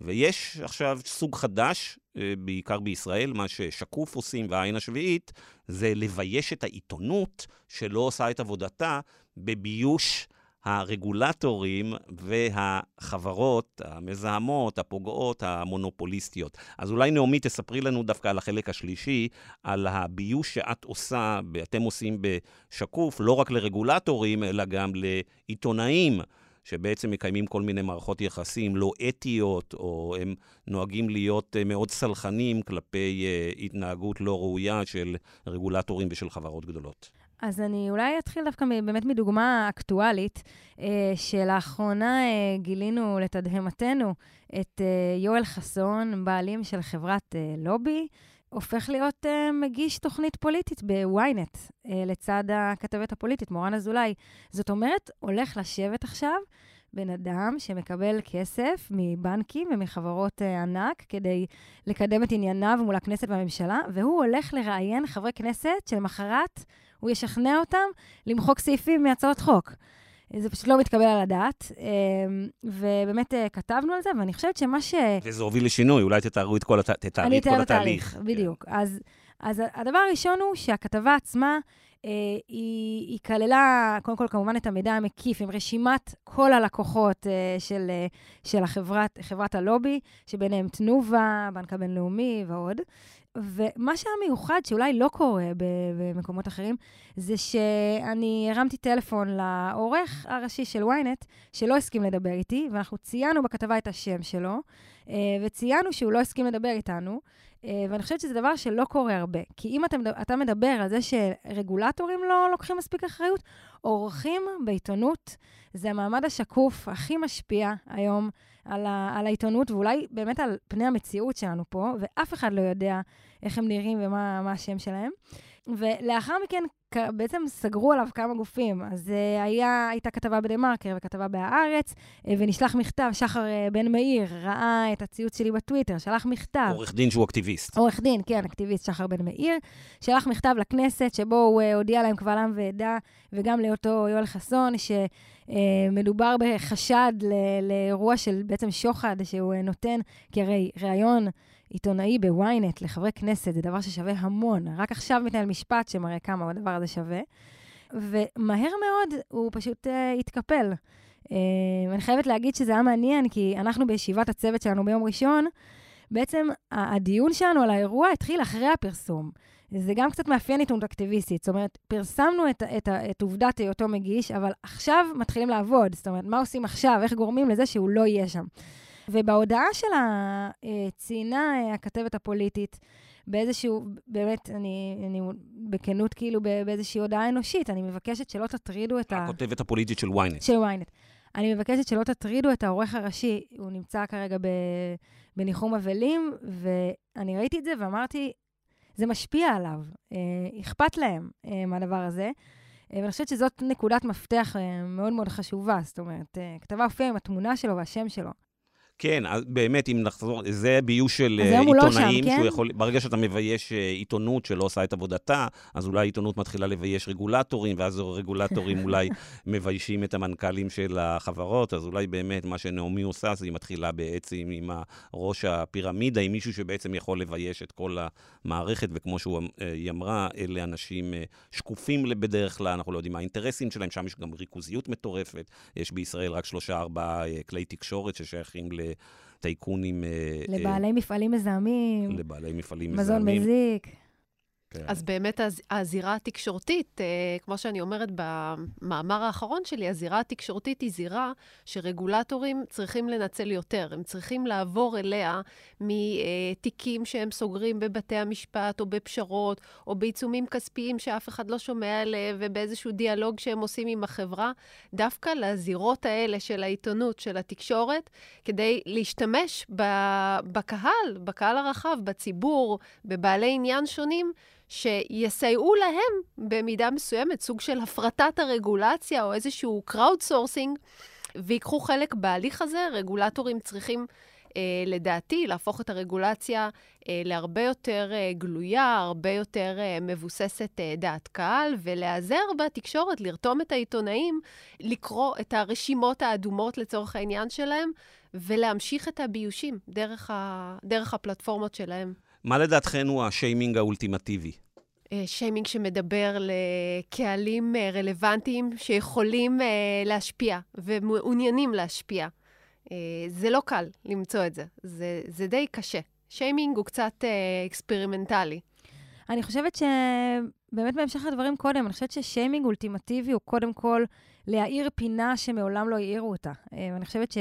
ויש עכשיו סוג חדש, בעיקר בישראל, מה ששקוף עושים והעין השביעית, זה לבייש את העיתונות שלא עושה את עבודתה בביוש הרגולטורים והחברות המזהמות, הפוגעות, המונופוליסטיות. אז אולי נעמי תספרי לנו דווקא על החלק השלישי, על הביוש שאת עושה, אתם עושים בשקוף, לא רק לרגולטורים, אלא גם לעיתונאים, שבעצם מקיימים כל מיני מערכות יחסים לא אתיות, או הם נוהגים להיות מאוד סלחנים כלפי התנהגות לא ראויה של רגולטורים ושל חברות גדולות. אז אני אולי אתחיל דווקא באמת מדוגמה אקטואלית, שלאחרונה גילינו לתדהמתנו את יואל חסון, בעלים של חברת לובי, הופך להיות מגיש תוכנית פוליטית בוויינט, לצד הכתבת הפוליטית, מורן אזולאי. זאת אומרת, הולך לשבת עכשיו בן אדם שמקבל כסף מבנקים ומחברות ענק כדי לקדם את ענייניו מול הכנסת והממשלה, והוא הולך לראיין חברי כנסת שלמחרת הוא ישכנע אותם למחוק סעיפים מהצעות חוק. זה פשוט לא מתקבל על הדעת, ובאמת כתבנו על זה, ואני חושבת שמה ש... וזה הוביל לשינוי, אולי תתארו את כל התהליך. אני אתאר את התהליך, בדיוק. אז, אז הדבר הראשון הוא שהכתבה עצמה, היא, היא כללה, קודם כל, כמובן, את המידע המקיף, עם רשימת כל הלקוחות של, של החברת, חברת הלובי, שביניהם תנובה, בנק הבינלאומי ועוד. ומה שהמיוחד, שאולי לא קורה במקומות אחרים, זה שאני הרמתי טלפון לעורך הראשי של וויינט, שלא הסכים לדבר איתי, ואנחנו ציינו בכתבה את השם שלו, וציינו שהוא לא הסכים לדבר איתנו, ואני חושבת שזה דבר שלא קורה הרבה. כי אם אתה, אתה מדבר על זה שרגולטורים לא לוקחים מספיק אחריות, עורכים בעיתונות, זה המעמד השקוף הכי משפיע היום על, ה, על העיתונות, ואולי באמת על פני המציאות שלנו פה, ואף אחד לא יודע איך הם נראים ומה מה השם שלהם. ולאחר מכן בעצם סגרו עליו כמה גופים, אז היה, הייתה כתבה בדה-מרקר וכתבה בהארץ, ונשלח מכתב, שחר בן מאיר ראה את הציוץ שלי בטוויטר, שלח מכתב. עורך דין שהוא אקטיביסט. עורך דין, כן, אקטיביסט שחר בן מאיר, שלח מכתב לכנסת שבו הוא הודיע להם קבל עם ועדה, וגם לאותו יואל חסון, שמדובר בחשד לאירוע של בעצם שוחד שהוא נותן, כי הרי ראיון, עיתונאי בוויינט לחברי כנסת, זה דבר ששווה המון. רק עכשיו מתנהל משפט שמראה כמה הדבר הזה שווה. ומהר מאוד הוא פשוט uh, התקפל. Uh, אני חייבת להגיד שזה היה מעניין, כי אנחנו בישיבת הצוות שלנו ביום ראשון, בעצם הדיון שלנו על האירוע התחיל אחרי הפרסום. זה גם קצת מאפיין עיתונות אקטיביסטית. זאת אומרת, פרסמנו את, את, את עובדת היותו מגיש, אבל עכשיו מתחילים לעבוד. זאת אומרת, מה עושים עכשיו? איך גורמים לזה שהוא לא יהיה שם? ובהודעה שלה ציינה הכתבת הפוליטית, באיזשהו, באמת, אני, אני בכנות כאילו באיזושהי הודעה אנושית, אני מבקשת שלא תטרידו את ה... הכתבת הפוליטית של וויינט. של וויינט. אני מבקשת שלא תטרידו את העורך הראשי, הוא נמצא כרגע בניחום אבלים, ואני ראיתי את זה ואמרתי, זה משפיע עליו, אכפת להם מהדבר הזה, ואני חושבת שזאת נקודת מפתח מאוד מאוד חשובה, זאת אומרת, כתבה הופיעה עם התמונה שלו והשם שלו. כן, באמת, אם נחזור, זה ביוש של עיתונאים, שהוא יכול, ברגע שאתה מבייש עיתונות שלא עושה את עבודתה, אז אולי עיתונות מתחילה לבייש רגולטורים, ואז רגולטורים אולי מביישים את המנכ"לים של החברות, אז אולי באמת מה שנעמי עושה, אז היא מתחילה בעצם עם הראש הפירמידה, עם מישהו שבעצם יכול לבייש את כל המערכת, וכמו שהיא אמרה, אלה אנשים שקופים בדרך כלל, אנחנו לא יודעים מה האינטרסים שלהם, שם יש גם ריכוזיות מטורפת, יש בישראל רק שלושה, ארבעה כלי תקשורת ששייכים ל... טייקונים... לבעלי אה, מפעלים מזהמים. לבעלי מפעלים מזהמים. מזון מזיק. כן. אז באמת הז, הזירה התקשורתית, אה, כמו שאני אומרת במאמר האחרון שלי, הזירה התקשורתית היא זירה שרגולטורים צריכים לנצל יותר. הם צריכים לעבור אליה מתיקים שהם סוגרים בבתי המשפט או בפשרות, או בעיצומים כספיים שאף אחד לא שומע עליהם, ובאיזשהו דיאלוג שהם עושים עם החברה, דווקא לזירות האלה של העיתונות, של התקשורת, כדי להשתמש בקהל, בקהל הרחב, בציבור, בבעלי עניין שונים, שיסייעו להם במידה מסוימת, סוג של הפרטת הרגולציה או איזשהו crowdsourcing, ויקחו חלק בהליך הזה. רגולטורים צריכים, אה, לדעתי, להפוך את הרגולציה אה, להרבה יותר אה, גלויה, הרבה יותר אה, מבוססת אה, דעת קהל, ולעזר בתקשורת, לרתום את העיתונאים, לקרוא את הרשימות האדומות לצורך העניין שלהם, ולהמשיך את הביושים דרך, ה... דרך הפלטפורמות שלהם. מה לדעתכן הוא השיימינג האולטימטיבי? שיימינג שמדבר לקהלים רלוונטיים שיכולים להשפיע ומעוניינים להשפיע. זה לא קל למצוא את זה, זה, זה די קשה. שיימינג הוא קצת אקספרימנטלי. אני חושבת שבאמת בהמשך הדברים קודם, אני חושבת ששיימינג אולטימטיבי הוא קודם כל להאיר פינה שמעולם לא העירו אותה. אני חושבת ש...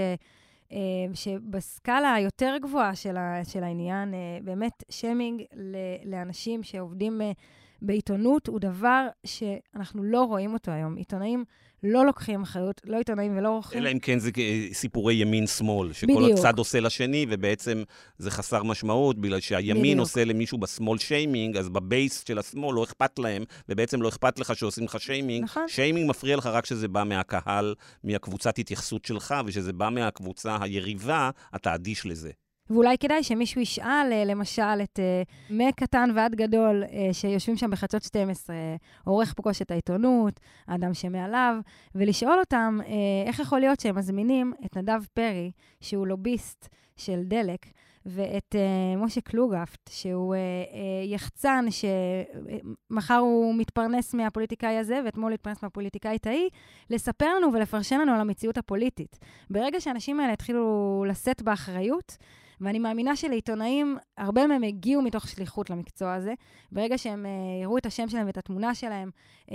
שבסקאלה היותר גבוהה של העניין, באמת שיימינג לאנשים שעובדים בעיתונות הוא דבר שאנחנו לא רואים אותו היום. עיתונאים לא לוקחים אחריות, לא עיתונאים ולא לוקחים. אלא אם כן זה סיפורי ימין-שמאל, שכל בדיוק. הצד עושה לשני, ובעצם זה חסר משמעות, בגלל שהימין בדיוק. עושה למישהו בשמאל שיימינג, אז בבייס של השמאל לא אכפת להם, ובעצם לא אכפת לך שעושים לך שיימינג. נכון. שיימינג מפריע לך רק שזה בא מהקהל, מהקבוצת התייחסות שלך, ושזה בא מהקבוצה היריבה, אתה אדיש לזה. ואולי כדאי שמישהו ישאל, למשל, את uh, מקטן ועד גדול, uh, שיושבים שם בחצות שתים עשרה, עורך פוגש את העיתונות, האדם שמעליו, ולשאול אותם uh, איך יכול להיות שהם מזמינים את נדב פרי, שהוא לוביסט של דלק, ואת uh, משה קלוגפט, שהוא uh, uh, יחצן, שמחר הוא מתפרנס מהפוליטיקאי הזה, ואתמול התפרנס מהפוליטיקאית ההיא, לספר לנו ולפרשן לנו על המציאות הפוליטית. ברגע שהאנשים האלה התחילו לשאת באחריות, ואני מאמינה שלעיתונאים, הרבה מהם הגיעו מתוך שליחות למקצוע הזה, ברגע שהם uh, יראו את השם שלהם ואת התמונה שלהם, uh,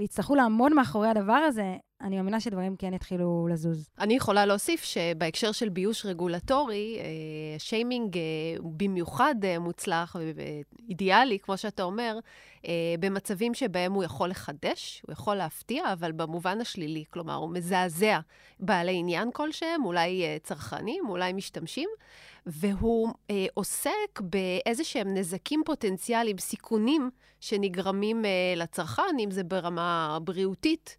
והצטרכו לעמוד מאחורי הדבר הזה, אני מאמינה שדברים כן התחילו לזוז. אני יכולה להוסיף שבהקשר של ביוש רגולטורי, שיימינג במיוחד מוצלח ואידיאלי, כמו שאתה אומר, במצבים שבהם הוא יכול לחדש, הוא יכול להפתיע, אבל במובן השלילי, כלומר, הוא מזעזע בעלי עניין כלשהם, אולי צרכנים, אולי משתמשים, והוא אה, עוסק באיזה שהם נזקים פוטנציאליים, סיכונים שנגרמים אה, לצרכן, אם זה ברמה בריאותית,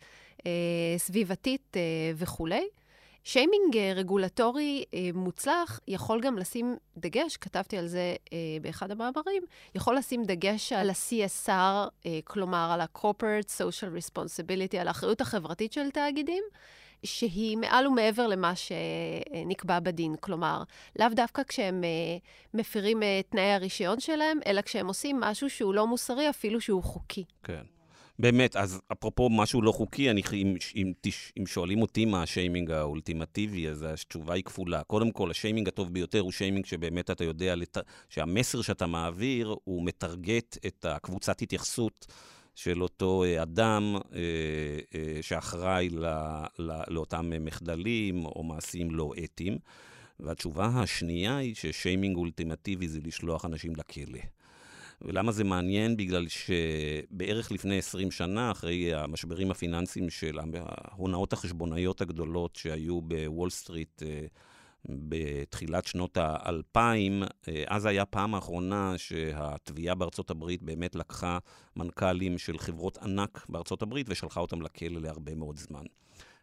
סביבתית וכולי. שיימינג רגולטורי מוצלח יכול גם לשים דגש, כתבתי על זה באחד המאמרים, יכול לשים דגש על ה-סי אס אר, כלומר על ה-Corporate Social Responsibility, על האחריות החברתית של תאגידים, שהיא מעל ומעבר למה שנקבע בדין. כלומר, לאו דווקא כשהם מפירים תנאי הרישיון שלהם, אלא כשהם עושים משהו שהוא לא מוסרי, אפילו שהוא חוקי. כן. באמת, אז אפרופו משהו לא חוקי, אני, אם, אם, אם שואלים אותי מה השיימינג האולטימטיבי, אז התשובה היא כפולה. קודם כל, השיימינג הטוב ביותר הוא שיימינג שבאמת אתה יודע לת... שהמסר שאתה מעביר הוא מטרגט את הקבוצת התייחסות של אותו אדם אה, אה, שאחראי לא, לא, לאותם מחדלים או מעשים לא אתיים. והתשובה השנייה היא ששיימינג אולטימטיבי זה לשלוח אנשים לכלא. ולמה זה מעניין? בגלל שבערך לפני עשרים שנה, אחרי המשברים הפיננסיים של ההונאות החשבונאיות הגדולות שהיו בוול סטריט בתחילת שנות ה-אלפיים, אז היה פעם האחרונה שהתביעה בארצות הברית באמת לקחה מנכ"לים של חברות ענק בארצות הברית ושלחה אותם לכלא להרבה מאוד זמן.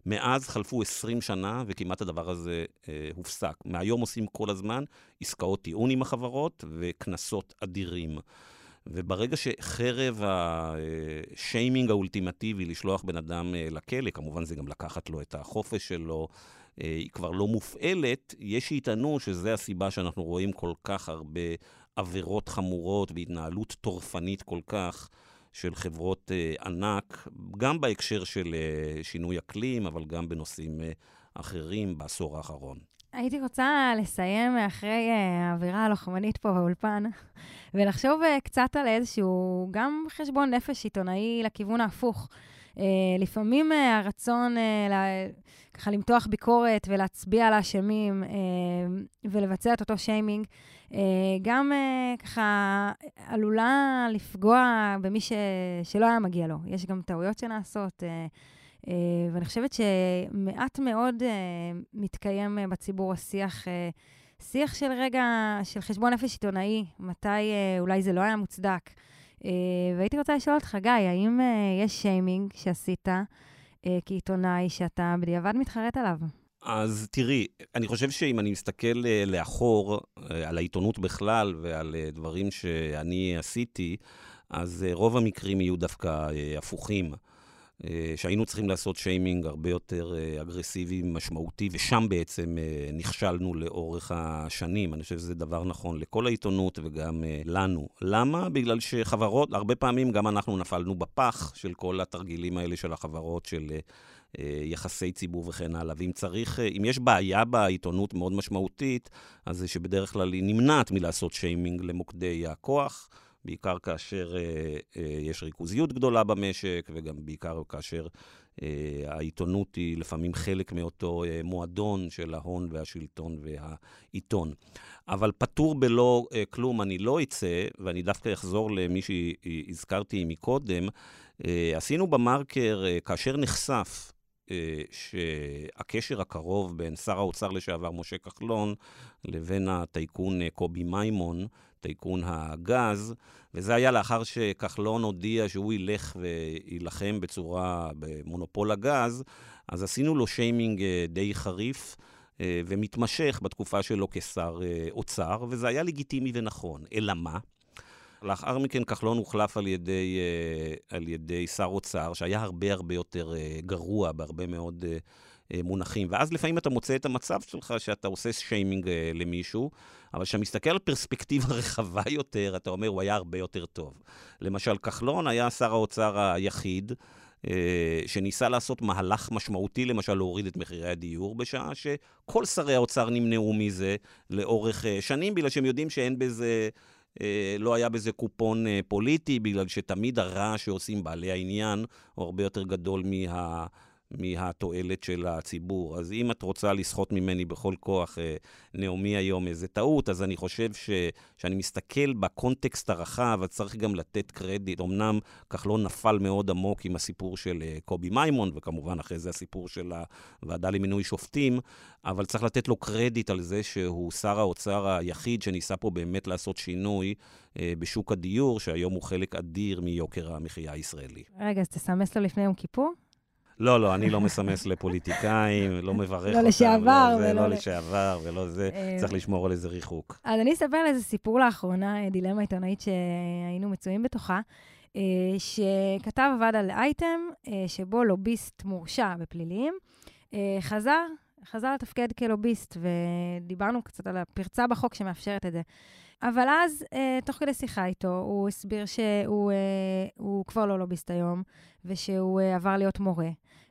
מאז חלפו עשרים שנה, וכמעט הדבר הזה אה, הופסק. מהיום עושים כל הזמן עסקאות טיעון עם החברות וכנסות אדירים. וברגע שחרב השיימינג האולטימטיבי לשלוח בן אדם אה, לכלא, כמובן זה גם לקחת לו את החופש שלו, אה, היא כבר לא מופעלת, יש שיטענו שזה הסיבה שאנחנו רואים כל כך הרבה עבירות חמורות והתנהלות טורפנית כל כך, של חברות uh, ענק, גם בהקשר של uh, שינוי אקלים, אבל גם בנושאים uh, אחרים בעשור האחרון. הייתי רוצה לסיים אחרי האווירה הלוחמנית פה באולפן, ולחשוב uh, קצת על איזשהו גם חשבון נפש עיתונאי לכיוון ההפוך. Uh, לפעמים uh, הרצון uh, לה, ככה למתוח ביקורת ולהצביע על האשמים uh, ולבצע את אותו שיימינג, uh, גם uh, ככה עלולה לפגוע במי ש, שלא היה מגיע לו. יש גם טעויות שנעשות, uh, uh, ואני חושבת שמעט מאוד uh, מתקיים uh, בציבור השיח, uh, שיח של רגע, של חשבון נפש עיתונאי, מתי uh, אולי זה לא היה מוצדק. והייתי רוצה לשאול אותך, גיא, האם יש שיימינג שעשית כעיתונאי שאתה בדיעבד מתחרט עליו? אז תראי, אני חושב שאם אני מסתכל לאחור על העיתונות בכלל ועל דברים שאני עשיתי, אז רוב המקרים יהיו דווקא הפוכים, שהיינו צריכים לעשות שיימינג הרבה יותר אגרסיבי, משמעותי, ושם בעצם נכשלנו לאורך השנים. אני חושב שזה דבר נכון לכל העיתונות וגם לנו. למה? בגלל שחברות, הרבה פעמים גם אנחנו נפלנו בפח של כל התרגילים האלה של החברות, של יחסי ציבור וכן הלאה. ואם צריך, אם יש בעיה בעיתונות מאוד משמעותית, אז שבדרך כלל היא נמנעת מלעשות שיימינג למוקדי הכוח, בעיקר כאשר יש ריכוזיות גדולה במשק, וגם בעיקר כאשר העיתונות היא לפעמים חלק מאותו מועדון של ההון והשלטון והעיתון. אבל פטור בלא כלום אני לא אצא, ואני דווקא אחזור למי שהזכרתי מקודם. עשינו במרקר, כאשר נחשף שהקשר הקרוב בין שר האוצר לשעבר משה כחלון לבין הטייקון קובי מימון, טייקון הגז, וזה היה לאחר שכחלון הודיע שהוא ילך וילחם בצורה במונופול הגז, אז עשינו לו שיימינג די חריף ומתמשך בתקופה שלו כשר אוצר, וזה היה לגיטימי ונכון. אלא מה? לאחר מכן כחלון הוחלף על ידי, על ידי שר אוצר, שהיה הרבה הרבה יותר גרוע בהרבה מאוד מונחים. ואז לפעמים אתה מוצא את המצב שלך שאתה עושה שיימינג למישהו, אבל כשמסתכל על פרספקטיבה רחבה יותר, אתה אומר, הוא היה הרבה יותר טוב. למשל, כחלון היה שר האוצר היחיד, שניסה לעשות מהלך משמעותי, למשל להוריד את מחירי הדיור, בשעה שכל שרי האוצר נמנעו מזה לאורך שנים, בגלל שהם יודעים שאין בזה... לא היה בזה קופון פוליטי, בגלל שתמיד הרע שעושים בעלי העניין הוא הרבה יותר גדול מה, מהתועלת של הציבור. אז אם את רוצה לשחוט ממני בכל כוח, נעמי היום, איזה טעות, אז אני חושב ש, שאני מסתכל בקונטקסט הרחב, אז צריך גם לתת קרדיט. אמנם כחלון נפל מאוד עמוק עם הסיפור של קובי מימון, וכמובן אחרי זה הסיפור של הוועדה למינוי שופטים, אבל צריך לתת לו קרדיט על זה שהוא שר האוצר היחיד שניסה פה באמת לעשות שינוי בשוק הדיור, שהיום הוא חלק אדיר מיוקר המחיה הישראלי. רגע, אז תסמס לו לפני יום כיפור? לא, לא, אני לא מסמס לפוליטיקאים, לא מברך אותם. לא לשעבר ולא... לא לשעבר ולא זה, צריך לשמור על איזה ריחוק. אז אני אספר על איזה סיפור לאחרונה, דילמה עיתונאית שהיינו מצויים בתוכה, שכתב עבד על אייטם שבו לוביסט מורשע בפלילים, חזר, חזר לתפקד כלוביסט, ודיברנו קצת על הפרצה בחוק שמאפשרת את זה. אבל אז, אה, תוך כדי שיחה איתו, הוא הסביר שהוא אה, כבר לא לוביסט היום, ושהוא אה, עבר להיות מורה.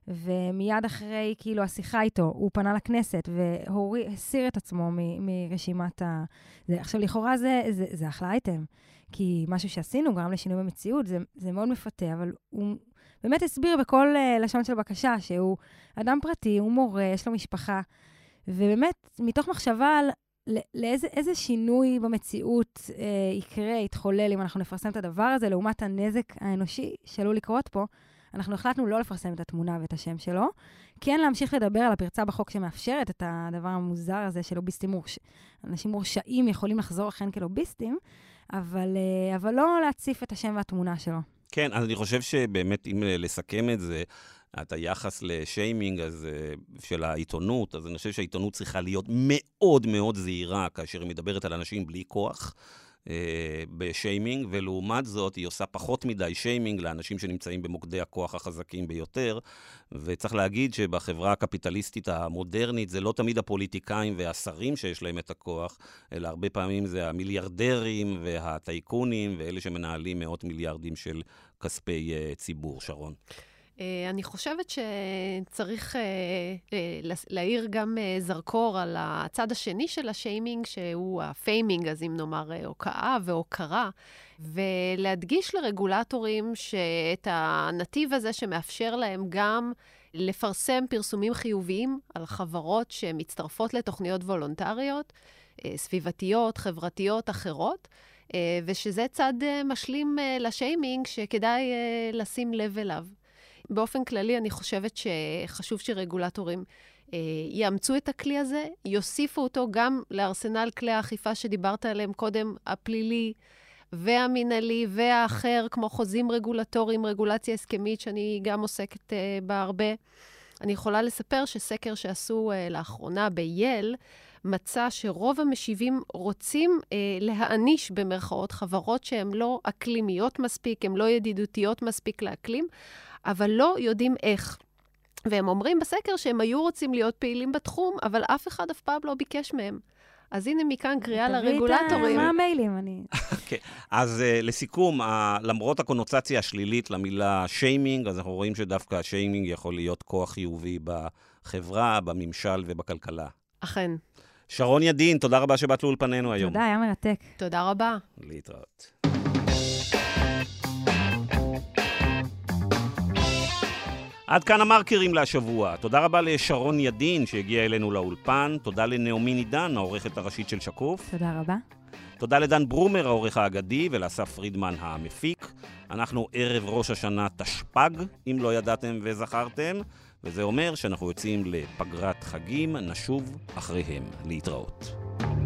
ומיד אחרי, כאילו, השיחה איתו, הוא פנה לכנסת, והוא הסיר את עצמו מ- מרשימת ה... זה, עכשיו, לכאורה זה, זה, זה אחלה אייטם, כי משהו שעשינו גרם לשינוי במציאות, זה, זה מאוד מפתה, אבל הוא... באמת הסביר בכל uh, לשון של בקשה, שהוא אדם פרטי, הוא מורה, יש לו משפחה, ובאמת, מתוך מחשבה על לא, לאיזה, איזה שינוי במציאות uh, יקרה, יתחולל, אם אנחנו נפרסם את הדבר הזה, לעומת הנזק האנושי שעלול לקרות פה, אנחנו החלטנו לא לפרסם את התמונה ואת השם שלו, כן להמשיך לדבר על הפרצה בחוק שמאפשרת את הדבר המוזר הזה של לוביסטים מורשעים. אנשים מורשעים יכולים לחזור אכן כלוביסטים, אבל, uh, אבל לא להציף את השם והתמונה שלו. כן, אז אני חושב שבאמת, אם לסכם את זה, את היחס לשיימינג אז, של העיתונות, אז אני חושב שהעיתונות צריכה להיות מאוד מאוד זהירה, כאשר היא מדברת על אנשים בלי כוח אה, בשיימינג, ולעומת זאת היא עושה פחות מדי שיימינג לאנשים שנמצאים במוקדי הכוח החזקים ביותר, וצריך להגיד שבחברה הקפיטליסטית המודרנית, זה לא תמיד הפוליטיקאים והשרים שיש להם את הכוח, אלא הרבה פעמים זה המיליארדרים והטייקונים, ואלה שמנהלים מאות מיליארדים של כספי אה, ציבור, שרון. אני חושבת שצריך להעיר גם זרקור על הצד השני של השיימינג, שהוא הפיימינג, אז אם נאמר, הוקעה והוקרה, ולהדגיש לרגולטורים שאת הנתיב הזה שמאפשר להם גם לפרסם פרסומים חיוביים על חברות שמצטרפות לתוכניות וולונטריות, סביבתיות, חברתיות, אחרות, ושזה צד משלים לשיימינג שכדאי לשים לב אליו. באופן כללי, אני חושבת שחשוב שרגולטורים אה, יאמצו את הכלי הזה, יוסיפו אותו גם לארסנל כלי האכיפה שדיברת עליהם קודם, הפלילי והמינלי והאחר, כמו חוזים רגולטוריים, רגולציה הסכמית, שאני גם עוסקת אה, בה הרבה. אני יכולה לספר שסקר שעשו אה, לאחרונה בייל, מצא שרוב המשיבים רוצים אה, להעניש במרכאות חברות שהן לא אקלימיות מספיק, הן לא ידידותיות מספיק לאקלים, אבל לא יודעים איך. והם אומרים בסקר שהם היו רוצים להיות פעילים בתחום, אבל אף אחד אף פעם לא ביקש מהם. אז הנה מכאן קריאה לרגולטורים. מה המיילים אני? כן. אז לסיכום, למרות הקונוטציה השלילית למילה שיימינג, אז אנחנו רואים שדווקא השיימינג יכול להיות כוח חיובי בחברה, בממשל ובכלכלה. אכן. שרון ידין, תודה רבה שבאת לאולפנינו היום. תודה, היה מרתק. תודה רבה. להתראות. עד כאן המרקרים להשבוע. תודה רבה לשרון ידין שהגיעה אלינו לאולפן. תודה לנעמי נידן, העורכת הראשית של שקוף. תודה רבה. תודה לדן ברומר, העורך האגדי, ולאסף פרידמן המפיק. אנחנו ערב ראש השנה תשפ"ג, אם לא ידעתם וזכרתם, וזה אומר שאנחנו יוצאים לפגרת חגים, נשוב אחריהם להתראות.